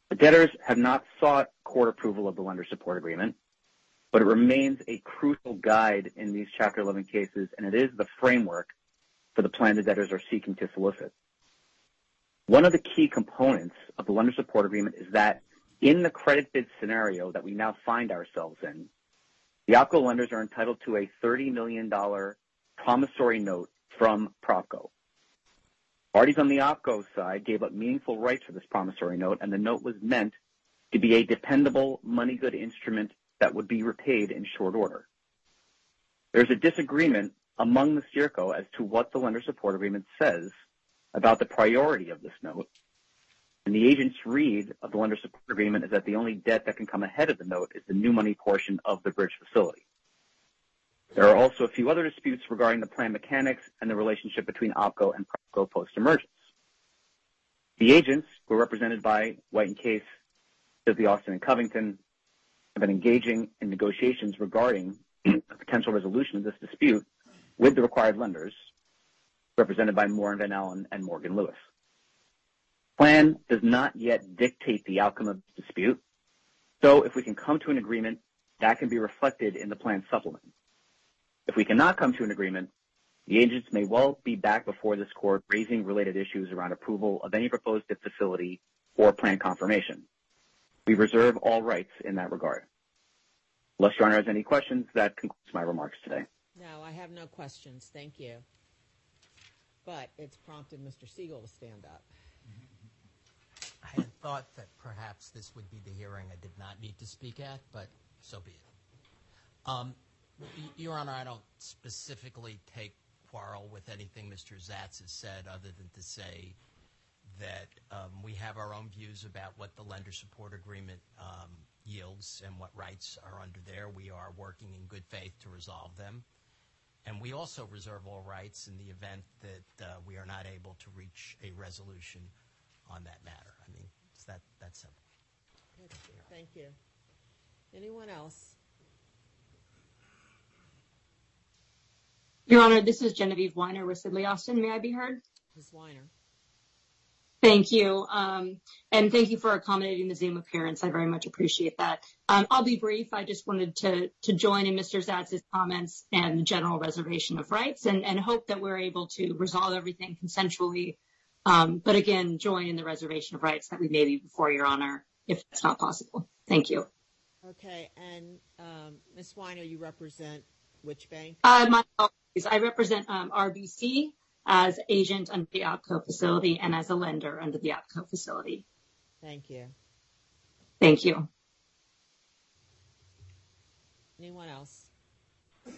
The debtors have not sought court approval of the lender support agreement, but it remains a crucial guide in these Chapter 11 cases, and it is the framework for the plan the debtors are seeking to solicit. One of the key components of the lender support agreement is that in the credit bid scenario that we now find ourselves in, the Opco lenders are entitled to a $30 million promissory note from Propco. Parties on the Opco side gave up meaningful rights for this promissory note, and the note was meant to be a dependable money good instrument that would be repaid in short order. There's a disagreement among the SERCO as to what the lender support agreement says about the priority of this note, and the agent's read of the lender support agreement is that the only debt that can come ahead of the note is the new money portion of the bridge facility. There are also a few other disputes regarding the plan mechanics and the relationship between Opco and Propco post-emergence. The agents, who are represented by White & Case, Disney Austin and Covington, have been engaging in negotiations regarding a potential resolution of this dispute with the required lenders, represented by Moore and Van Allen and Morgan Lewis. The plan does not yet dictate the outcome of the dispute, so if we can come to an agreement, that can be reflected in the plan supplement. If we cannot come to an agreement, the agents may well be back before this court raising related issues around approval of any proposed facility or plan confirmation. We reserve all rights in that regard. Unless Your Honor has any questions, that concludes my remarks today. No, I have no questions. Thank you. But it's prompted Mr. Siegel to stand up. I had thought that perhaps this would be the hearing I did not need to speak at, but so be it. Your Honor, I don't specifically take quarrel with anything Mr. Zatz has said other than to say that we have our own views about what the lender support agreement yields and what rights are under there. We are working in good faith to resolve them. And we also reserve all rights in the event that we are not able to reach a resolution on that matter. I mean, it's that simple. Good. Thank you. Anyone else? Your Honor, this is Genevieve Weiner with Sidley Austin. May I be heard? Ms. Weiner. Thank you. And thank you for accommodating the Zoom appearance. I very much appreciate that. I'll be brief. I just wanted to join in Mr. Zatz's comments and the general reservation of rights and hope that we're able to resolve everything consensually. But again, join in the reservation of rights that we may be before Your Honor, if it's not possible. Thank you. Okay. And Ms. Weiner, you represent which bank? I represent RBC as agent under the Opco facility and as a lender under the Opco facility. Thank you. Thank you. Anyone else? Mr.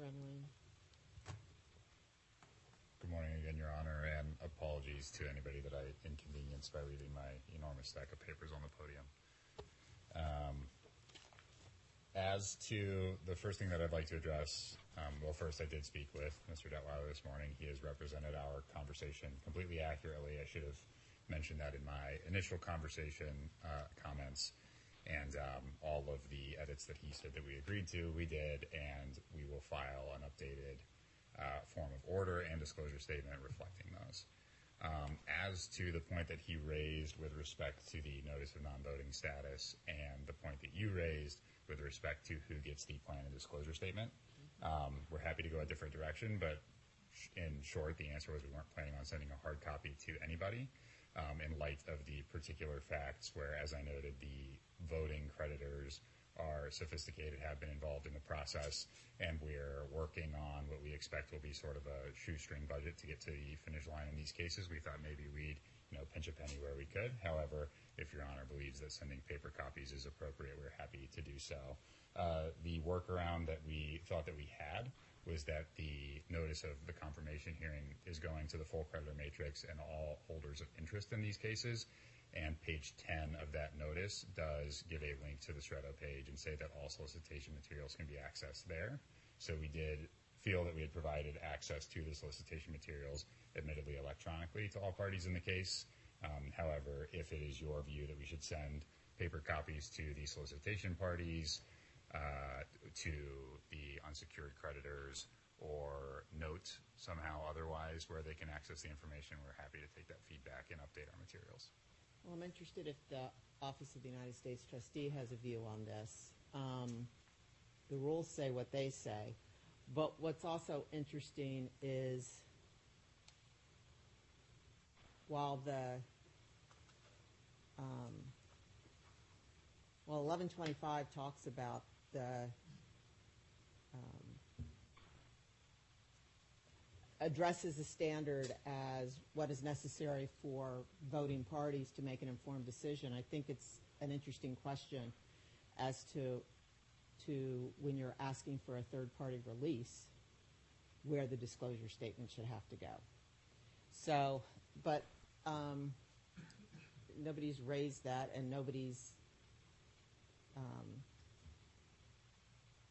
Gremling. Good morning again, Your Honor, and apologies to anybody that I inconvenienced by leaving my enormous stack of papers on the podium. As to the first thing that I'd like to address, well, first, I did speak with Mr. Detweiler this morning. He has represented our conversation completely accurately. I should have mentioned that in my initial conversation comments, and all of the edits that he said that we agreed to, we did, and we will file an updated form of order and disclosure statement reflecting those. As to the point that he raised with respect to the notice of non-voting status and the point that you raised with respect to who gets the plan and disclosure statement, we're happy to go a different direction, but in short, the answer was we weren't planning on sending a hard copy to anybody in light of the particular facts where, as I noted, the voting creditors are sophisticated, have been involved in the process, and we're working on what we expect will be sort of a shoestring budget to get to the finish line in these cases. We thought maybe we'd, pinch a penny where we could. However, if Your Honor believes that sending paper copies is appropriate, we're happy to do so. The workaround that we thought that we had was that the notice of the confirmation hearing is going to the full creditor matrix and all holders of interest in these cases. And page 10 of that notice does give a link to the Stretto page and say that all solicitation materials can be accessed there. So we did feel that we had provided access to the solicitation materials, admittedly electronically, to all parties in the case. However, if it is your view that we should send paper copies to the solicitation parties, to the unsecured creditors, or note somehow otherwise where they can access the information. We're happy to take that feedback and update our materials. Well, I'm interested if the Office of the United States Trustee has a view on this. The rules say what they say, but what's also interesting is while the well, 1125 talks about the addresses the standard as what is necessary for voting parties to make an informed decision. I think it's an interesting question as to when you're asking for a third-party release, where the disclosure statement should have to go. So, but nobody's raised that, and nobody's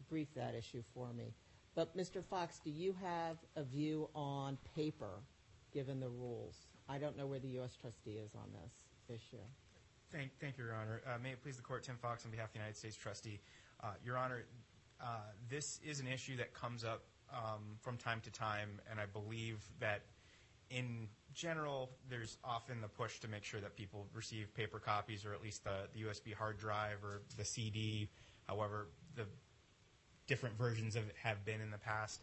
briefed that issue for me. But, Mr. Fox, do you have a view on paper, given the rules? I don't know where the U.S. trustee is on this issue. Thank you, Your Honor. May it please the Court, Tim Fox on behalf of the United States Trustee. Your Honor, this is an issue that comes up from time to time, and I believe that in general there's often the push to make sure that people receive paper copies or at least the USB hard drive or the CD, however the different versions of it have been in the past.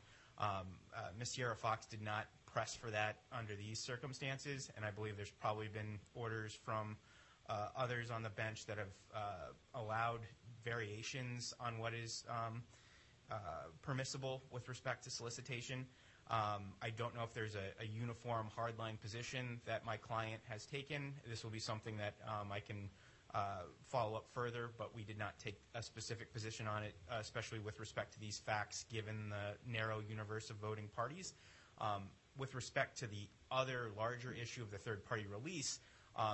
Ms. Sierra Fox did not press for that under these circumstances, and I believe there's probably been orders from others on the bench that have allowed variations on what is permissible with respect to solicitation. I don't know if there's a uniform hardline position that my client has taken. This will be something that I can follow up further, but we did not take a specific position on it, especially with respect to these facts, given the narrow universe of voting parties. With respect to the other larger issue of the third-party release,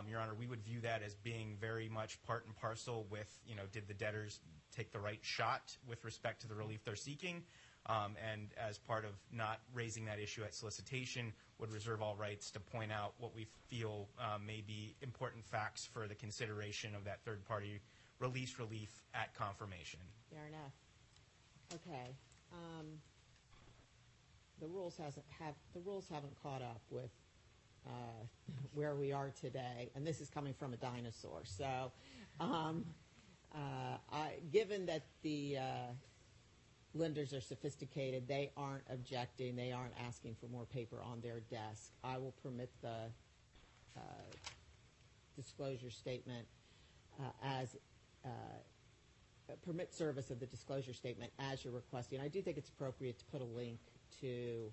Your Honor, we would view that as being very much part and parcel with, you know, did the debtors take the right shot with respect to the relief they're seeking? And as part of not raising that issue at solicitation, would reserve all rights to point out what we feel may be important facts for the consideration of that third-party release relief at confirmation. Fair enough. Okay. The rules haven't caught up with where we are today, and this is coming from a dinosaur. So, given that the lenders are sophisticated, they aren't objecting, they aren't asking for more paper on their desk, I will permit the disclosure statement permit service of the disclosure statement as you're requesting. I do think it's appropriate to put a link to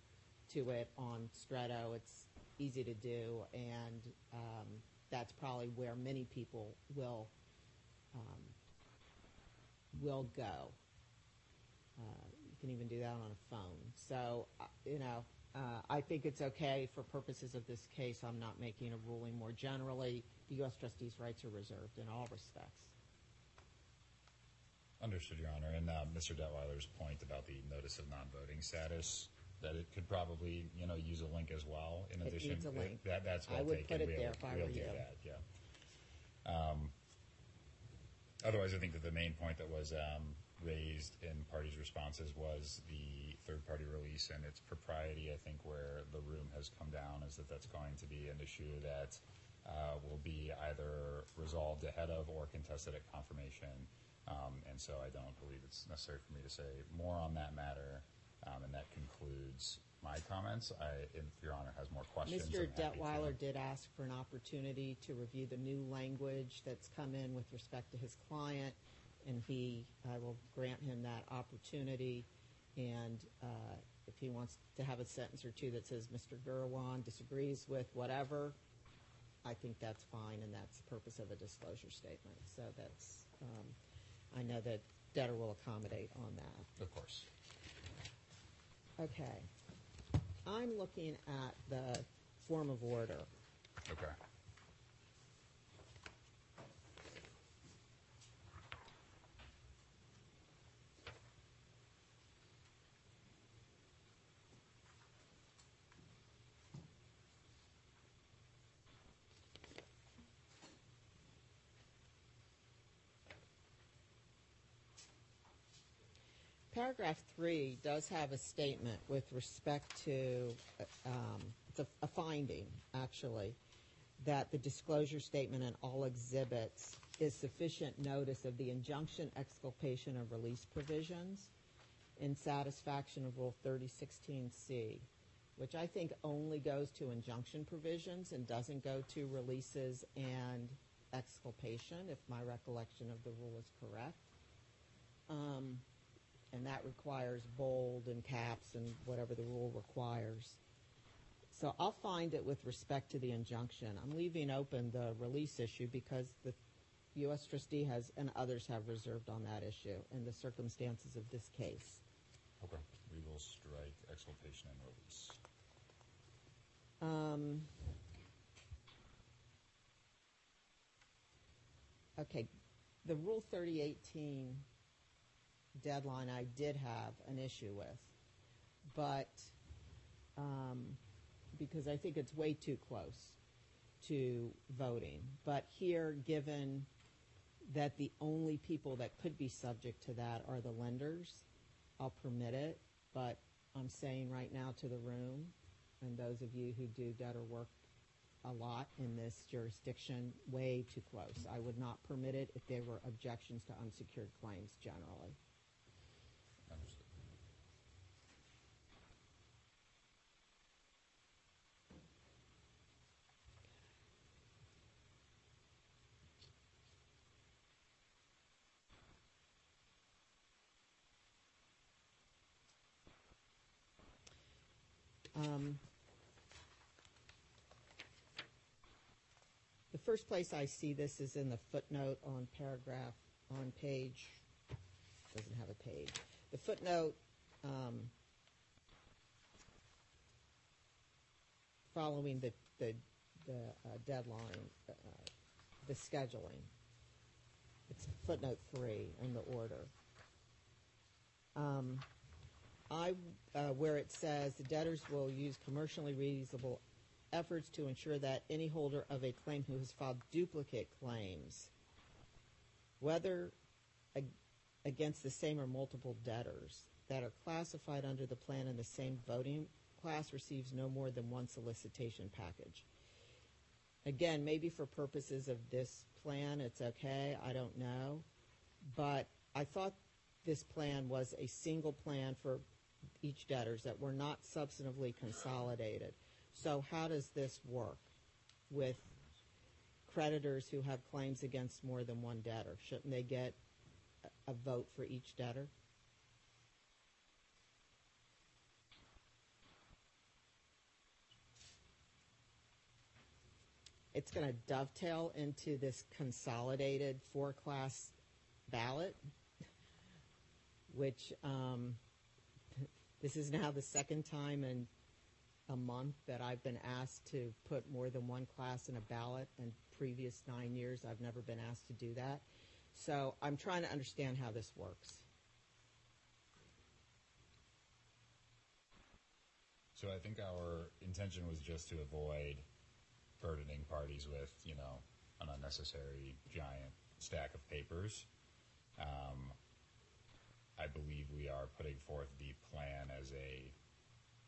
it on Stretto. It's easy to do, and that's probably where many people will go. You can even do that on a phone. So, I think it's okay for purposes of this case. I'm not making a ruling more generally. The U.S. trustees' rights are reserved in all respects. Understood, Your Honor. And Mr. Detweiler's point about the notice of non-voting status, that it could probably, use a link as well. In addition, it needs a link. That's well taken. I would put it there if I were you. We'll do that, yeah. Otherwise, I think that the main point that was raised in parties' responses was the third-party release and its propriety. I think where the room has come down is that that's going to be an issue that will be either resolved ahead of or contested at confirmation. And so I don't believe it's necessary for me to say more on that matter. And that concludes my comments. If Your Honor has more questions. Mr. Detweiler did ask for an opportunity to review the new language that's come in with respect to his client, and I will grant him that opportunity. And if he wants to have a sentence or two that says Mr. Gerawan disagrees with whatever, I think that's fine, and that's the purpose of a disclosure statement. So that's, I know that debtor will accommodate on that. Of course. Okay. I'm looking at the form of order. Okay. Paragraph 3 does have a statement with respect to a finding, actually, that the disclosure statement and all exhibits is sufficient notice of the injunction, exculpation, and release provisions in satisfaction of Rule 3016C, which I think only goes to injunction provisions and doesn't go to releases and exculpation, if my recollection of the rule is correct. And that requires bold and caps and whatever the rule requires. So I'll find it with respect to the injunction. I'm leaving open the release issue because the U.S. trustee has and others have reserved on that issue in the circumstances of this case. Okay. We will strike exculpation and release. Okay. The Rule 3018 deadline I did have an issue with, but because I think it's way too close to voting. But here, given that the only people that could be subject to that are the lenders, I'll permit it, but I'm saying right now to the room, and those of you who do debtor work a lot in this jurisdiction, way too close. I would not permit it if there were objections to unsecured claims generally. Understood. The first place I see this is in the footnote on paragraph on page, doesn't have a page. The footnote following the deadline, the scheduling. It's footnote 3 in the order. Where it says the debtors will use commercially reasonable efforts to ensure that any holder of a claim who has filed duplicate claims, whether against the same or multiple debtors that are classified under the plan in the same voting class, receives no more than one solicitation package. Again, maybe for purposes of this plan, it's okay, I don't know, but I thought this plan was a single plan for each debtors that were not substantively consolidated. So how does this work with creditors who have claims against more than one debtor? Shouldn't they get a vote for each debtor? It's going to dovetail into this consolidated four-class ballot, which this is now the second time in a month that I've been asked to put more than one class in a ballot, and previous 9 years I've never been asked to do that. So I'm trying to understand how this works. So I think our intention was just to avoid burdening parties with, you know, an unnecessary giant stack of papers. I believe we are putting forth the plan as a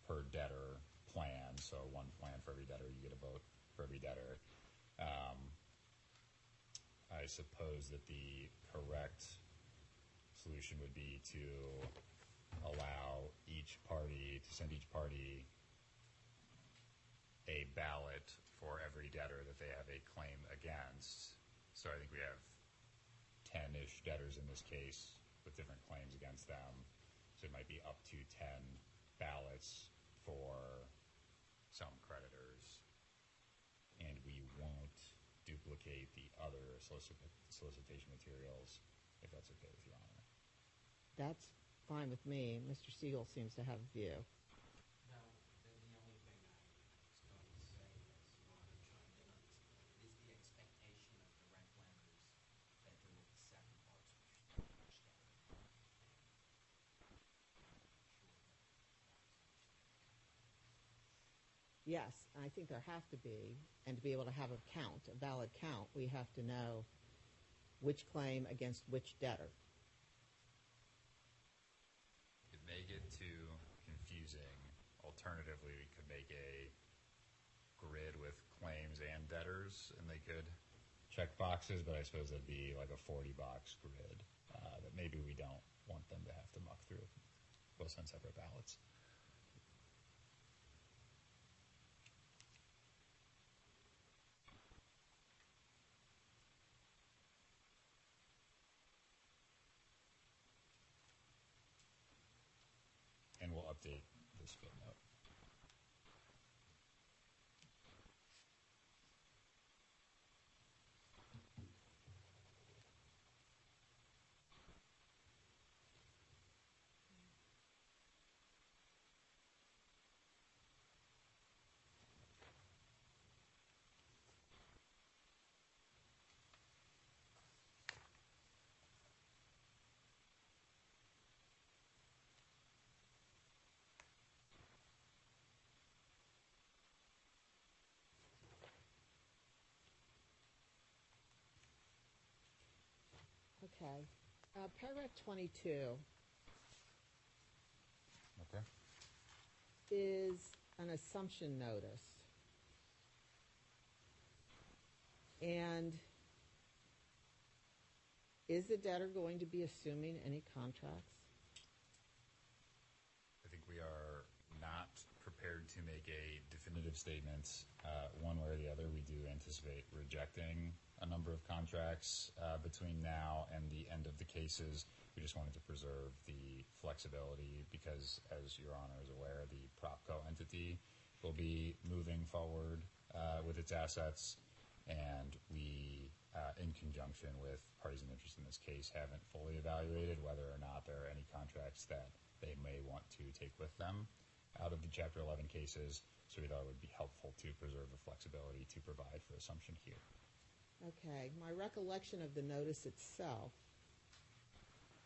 per-debtor plan, so one plan for every debtor, you get a vote for every debtor. I suppose that the correct solution would be to allow each party, to send each party a ballot for every debtor that they have a claim against. So I think we have 10-ish debtors in this case with different claims against them. So it might be up to 10 ballots for some creditors. And we won't duplicate the other solicitation materials, if that's okay with Your Honor. That's fine with me. Mr. Siegel seems to have a view. No, the only thing I was going to say is not trying to is the expectation of the rent lenders that there will be second parts of the Yes, I think there have to be, and to be able to have a count, a valid count, we have to know which claim against which debtor. using. Alternatively, we could make a grid with claims and debtors, and they could check boxes, but I suppose that'd be like a 40-box grid that maybe we don't want them to have to muck through. We'll send separate ballots. And we'll update this footnote. Okay. Paragraph 22 okay. is an assumption notice. And is the debtor going to be assuming any contracts? I think we are not prepared to make a definitive statement one way or the other. We do anticipate rejecting a number of contracts between now and the end of the cases. We just wanted to preserve the flexibility because, as Your Honor is aware, the Propco entity will be moving forward with its assets, and we, in conjunction with parties in interest in this case, haven't fully evaluated whether or not there are any contracts that they may want to take with them out of the Chapter 11 cases, so we thought it would be helpful to preserve the flexibility to provide for assumption here. Okay. My recollection of the notice itself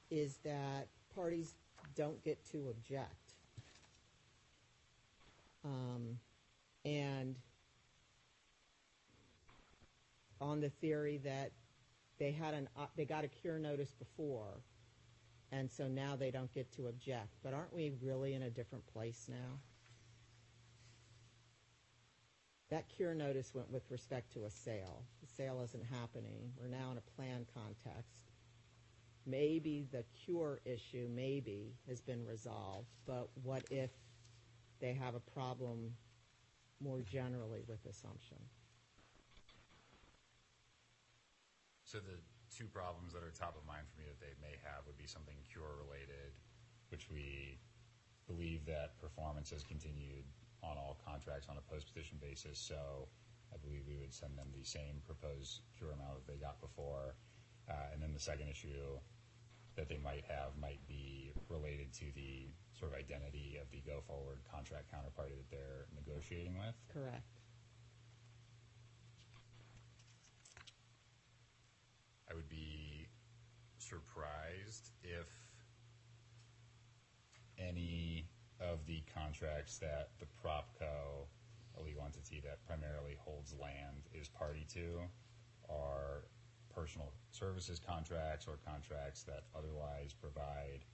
is that parties don't get to object. And on the theory that they had they got a cure notice before, and so now they don't get to object. But aren't we really in a different place now? That cure notice went with respect to a sale. The sale isn't happening. We're now in a plan context. Maybe the cure issue, maybe, has been resolved, but what if they have a problem more generally with assumption? So the two problems that are top of mind for me that they may have would be something cure-related, which we believe that performance has continued on all contracts on a post-petition basis, so I believe we would send them the same proposed cure amount that they got before. And then the second issue that they might have might be related to the sort of identity of the go-forward contract counterparty that they're negotiating with. Correct. I would be surprised if any of the contracts that the Propco, a legal entity that primarily holds land, is party to are personal services contracts or contracts that otherwise provide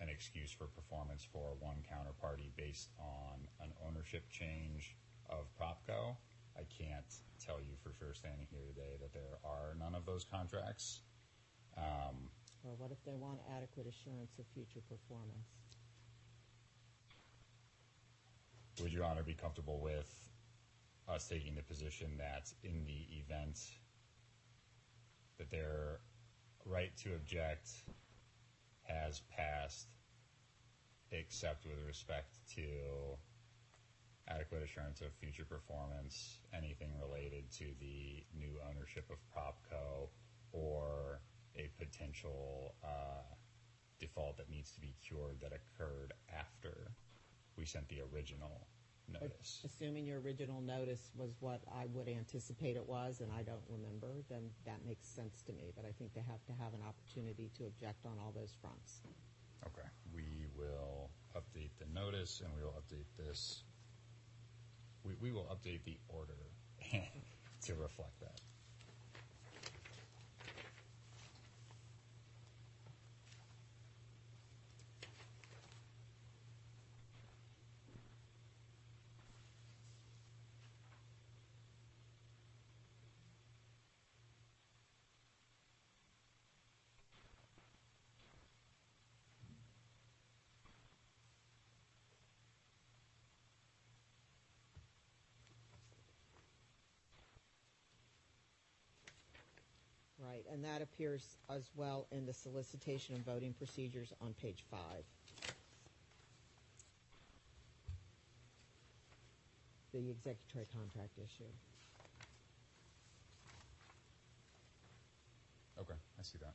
an excuse for performance for one counterparty based on an ownership change of Propco. I can't tell you for sure standing here today that there are none of those contracts. Or what if they want adequate assurance of future performance? Would Your Honor be comfortable with us taking the position that in the event that their right to object has passed, except with respect to adequate assurance of future performance, anything related to the new ownership of Propco or a potential default that needs to be cured that occurred after we sent the original notice? Assuming your original notice was what I would anticipate it was, and I don't remember, then that makes sense to me. But I think they have to have an opportunity to object on all those fronts. Okay. We will update the notice, and we will update this. We will update the order to reflect that. Right, and that appears as well in the solicitation and voting procedures on page 5. The executory contract issue. Okay, I see that.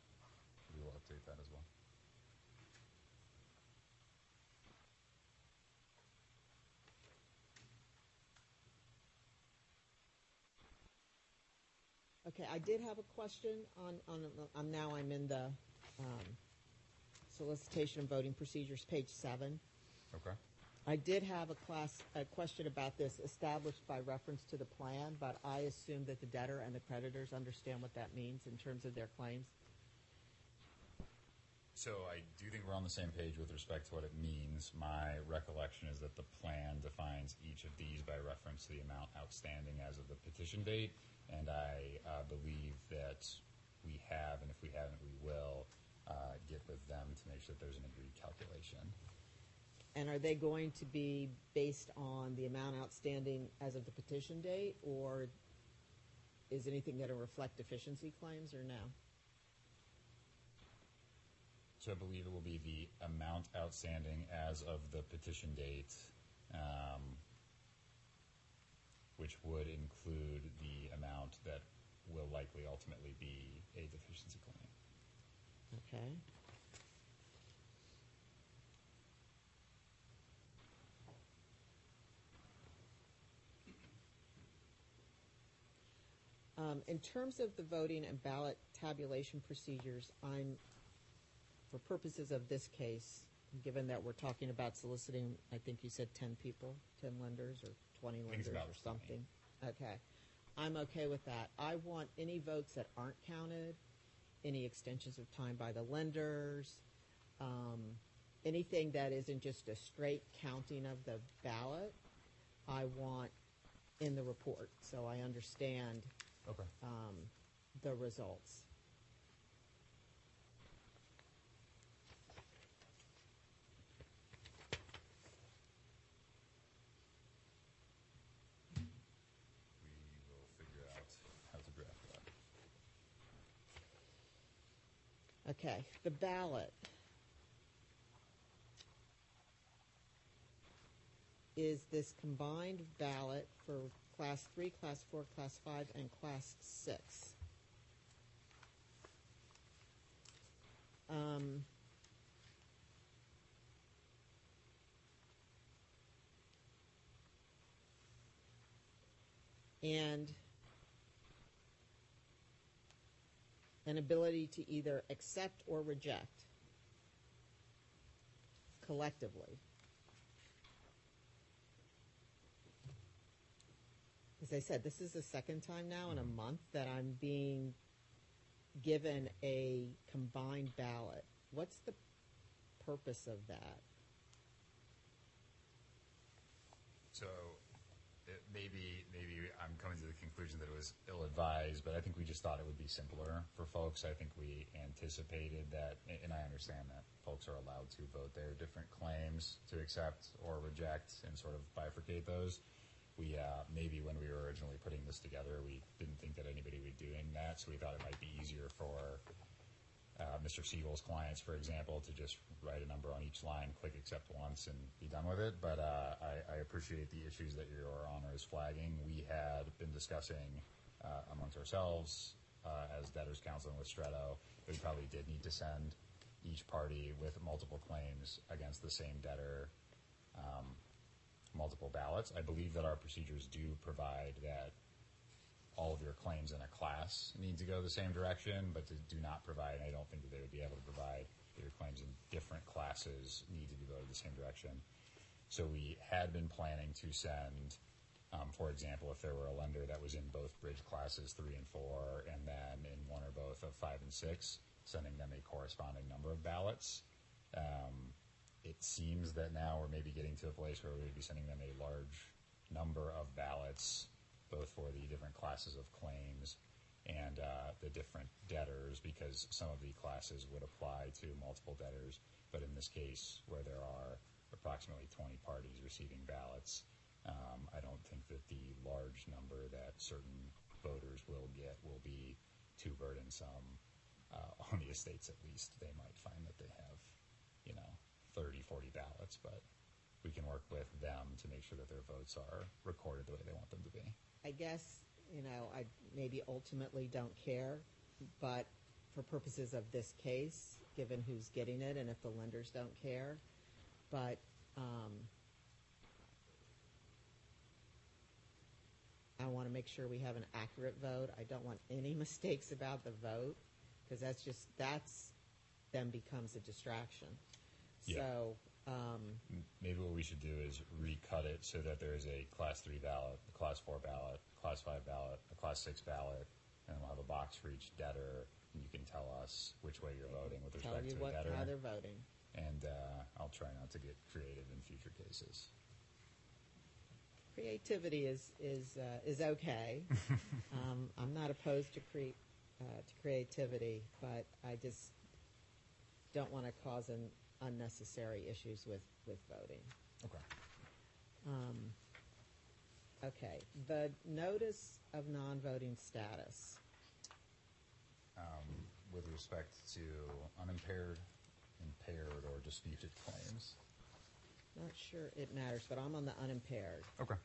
We will update that as well. Okay, I did have a question on now I'm in the solicitation and voting procedures, page 7. Okay. I did have a question about this established by reference to the plan, but I assume that the debtor and the creditors understand what that means in terms of their claims. So I do think we're on the same page with respect to what it means. My recollection is that the plan defines each of these by reference to the amount outstanding as of the petition date, and I believe that we have, and if we haven't, we will get with them to make sure that there's an agreed calculation. And are they going to be based on the amount outstanding as of the petition date, or is anything going to reflect deficiency claims, or no? So I believe it will be the amount outstanding as of the petition date, which would include the amount that will likely ultimately be a deficiency claim. Okay. In terms of the voting and ballot tabulation procedures, I'm, for purposes of this case, given that we're talking about soliciting, I think you said 10 people, 10 lenders or 20 lenders or something. 20. Okay. I'm okay with that. I want any votes that aren't counted, any extensions of time by the lenders, anything that isn't just a straight counting of the ballot, I want in the report so I understand okay. The results. We will figure out how to draft that. Okay, the ballot is this combined ballot for Class 3, Class 4, Class 5, and Class 6. And an ability to either accept or reject collectively. As I said, this is the second time now in a month that I'm being given a combined ballot. What's the purpose of that? So maybe I'm coming to the conclusion that it was ill-advised, but I think we just thought it would be simpler for folks. I think we anticipated that, and I understand that folks are allowed to vote their different claims to accept or reject and sort of bifurcate those. We maybe when we were originally putting this together, we didn't think that anybody would be doing that, so we thought it might be easier for Mr. Siegel's clients, for example, to just write a number on each line, click accept once, and be done with it. But I appreciate the issues that Your Honor is flagging. We had been discussing amongst ourselves as debtors' counsel and with Stretto, we probably did need to send each party with multiple claims against the same debtor multiple ballots. I believe that our procedures do provide that all of your claims in a class need to go the same direction, but do not provide, and I don't think that they would be able to provide that your claims in different classes need to be voted the same direction. So we had been planning to send, for example, if there were a lender that was in both bridge classes 3 and 4, and then in one or both of 5 and 6, sending them a corresponding number of ballots. It seems that now we're maybe getting to a place where we would be sending them a large number of ballots, both for the different classes of claims and the different debtors, because some of the classes would apply to multiple debtors. But in this case, where there are approximately 20 parties receiving ballots, I don't think that the large number that certain voters will get will be too burdensome on the estates. At least they might find that they have, 30, 40 ballots, but we can work with them to make sure that their votes are recorded the way they want them to be. I guess, I maybe ultimately don't care, but for purposes of this case, given who's getting it and if the lenders don't care, but I want to make sure we have an accurate vote. I don't want any mistakes about the vote because that's then becomes a distraction. Yeah. So maybe what we should do is recut it so that there is a Class 3 ballot, a Class 4 ballot, a Class 5 ballot, a Class 6 ballot, and we'll have a box for each debtor, and you can tell us which way you're voting with respect to the debtor. Tell you how they're voting. And I'll try not to get creative in future cases. Creativity is okay. I'm not opposed to creativity, but I just don't want to cause unnecessary issues with voting. Okay. Okay. The notice of non-voting status. With respect to unimpaired, impaired, or disputed claims. Not sure it matters, but I'm on the unimpaired. Okay.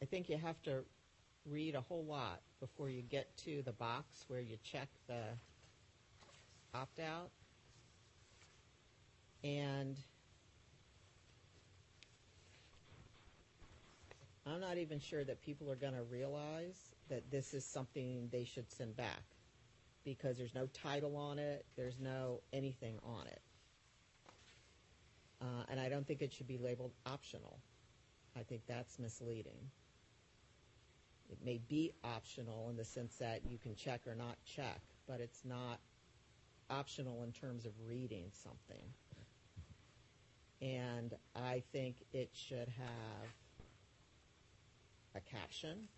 I think you have to read a whole lot before you get to the box where you check the opt-out, and I'm not even sure that people are going to realize that this is something they should send back because there's no title on it, there's no anything on it, and I don't think it should be labeled optional. I think that's misleading. It may be optional in the sense that you can check or not check, but it's not optional in terms of reading something. And I think it should have a caption.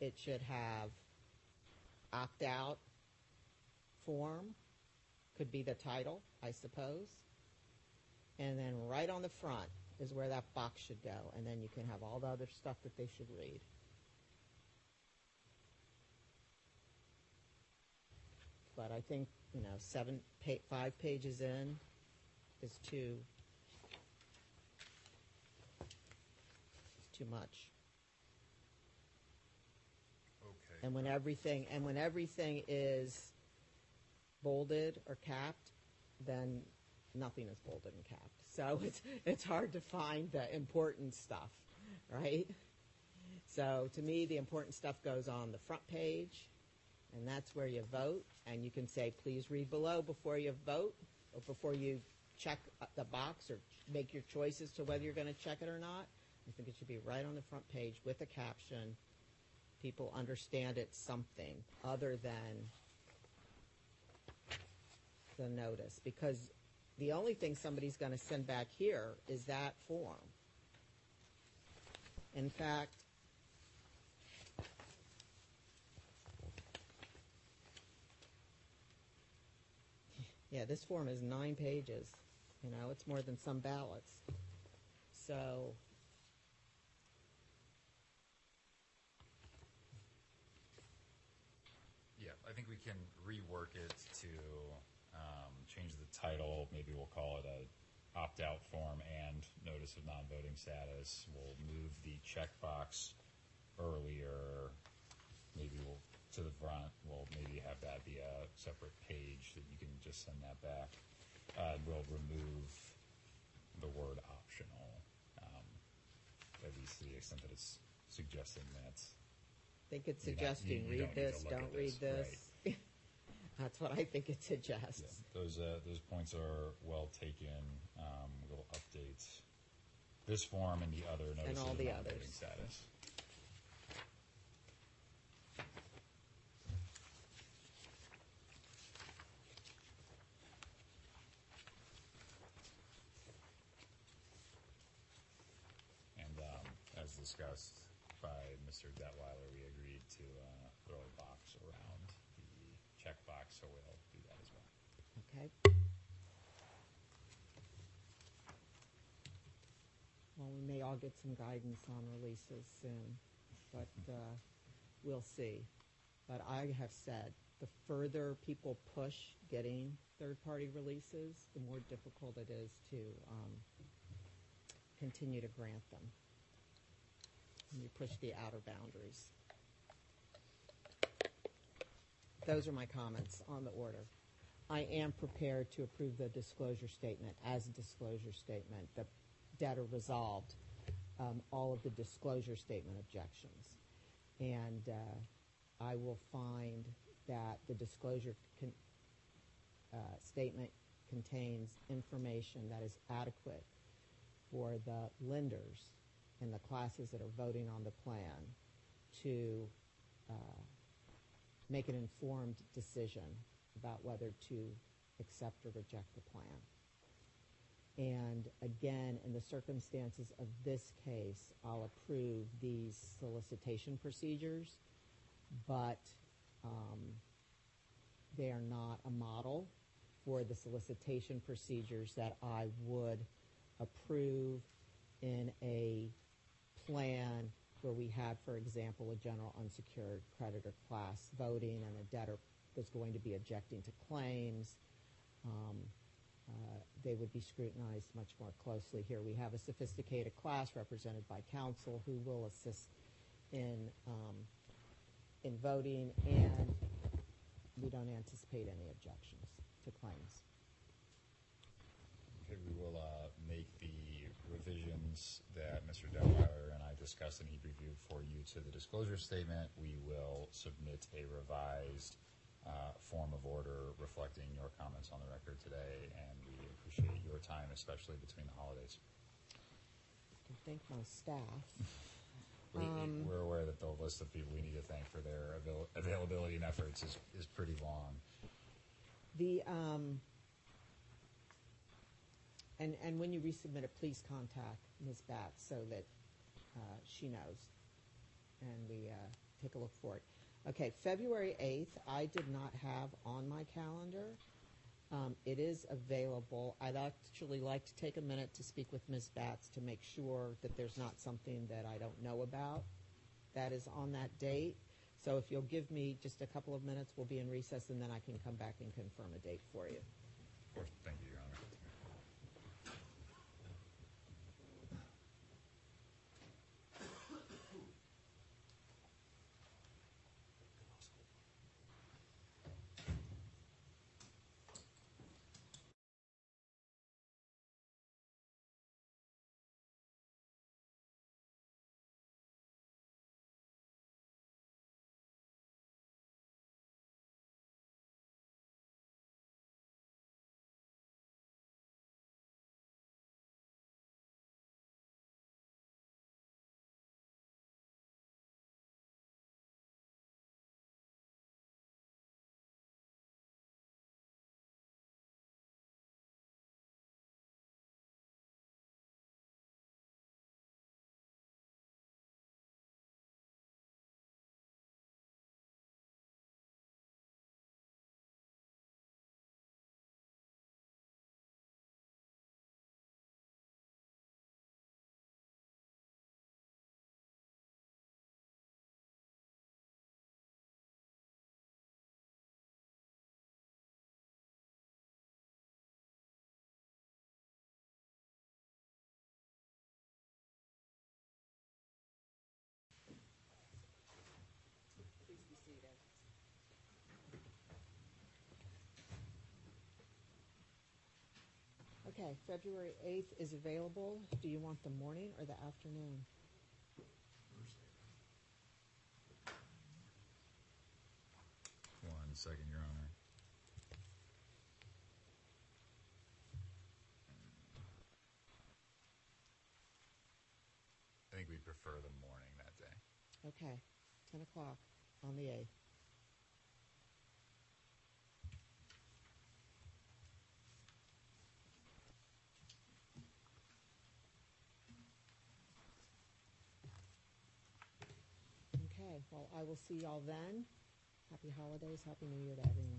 It should have opt-out form, could be the title, I suppose. And then right on the front is where that box should go, and then you can have all the other stuff that they should read. But I think, 5 pages in is too much. Okay. And when everything is bolded or capped, then nothing is bolded and capped. So it's hard to find the important stuff, right? So to me, the important stuff goes on the front page. And that's where you vote, and you can say, please read below before you vote or before you check the box or make your choice as to whether you're going to check it or not. I think it should be right on the front page with a caption. People understand it's something other than the notice, because the only thing somebody's going to send back here is that form. In fact, yeah, this form is 9 pages. It's more than some ballots. So yeah, I think we can rework it to change the title. Maybe we'll call it a opt-out form and notice of non-voting status. We'll move the checkbox earlier. Maybe we'll to the front, we'll maybe have that be a separate page that you can just send that back. We'll remove the word optional, at least to the extent that it's suggesting that. I think it's suggesting read this, don't read this. Right. That's what I think it suggests. Yeah, those points are well taken. We'll update this form and the other notices and all the others. Status. discussed by Mr. Detweiler, we agreed to throw a box around the checkbox, so we'll do that as well. Okay. Well, we may all get some guidance on releases soon, but we'll see. But I have said the further people push getting third-party releases, the more difficult it is to continue to grant them. And you push the outer boundaries. Those are my comments on the order. I am prepared to approve the disclosure statement as a disclosure statement. The debtor resolved all of the disclosure statement objections. And I will find that the disclosure statement contains information that is adequate for the lenders and the classes that are voting on the plan to make an informed decision about whether to accept or reject the plan. And again, in the circumstances of this case, I'll approve these solicitation procedures, but they are not a model for the solicitation procedures that I would approve in a plan where we had, for example, a general unsecured creditor class voting and a debtor that's going to be objecting to claims. They would be scrutinized much more closely. Here we have a sophisticated class represented by counsel who will assist in voting, and we don't anticipate any objections to claims. Okay, we will make the revisions that Mr. Detweiler and I discussed and he reviewed for you to the disclosure statement. We will submit a revised form of order reflecting your comments on the record today, and we appreciate your time, especially between the holidays. I thank my staff. We're aware that the list of people we need to thank for their availability and efforts is pretty long. The And when you resubmit it, please contact Ms. Batts so that she knows, and we take a look for it. Okay, February 8th, I did not have on my calendar. It is available. I'd actually like to take a minute to speak with Ms. Batts to make sure that there's not something that I don't know about that is on that date. So if you'll give me just a couple of minutes, we'll be in recess, and then I can come back and confirm a date for you. Of course. Thank you, Your Honor. Okay, February 8th is available. Do you want the morning or the afternoon? One second, Your Honor. I think we prefer the morning that day. Okay, 10 o'clock on the 8th. Okay, well, I will see y'all then. Happy holidays, happy New Year to everyone.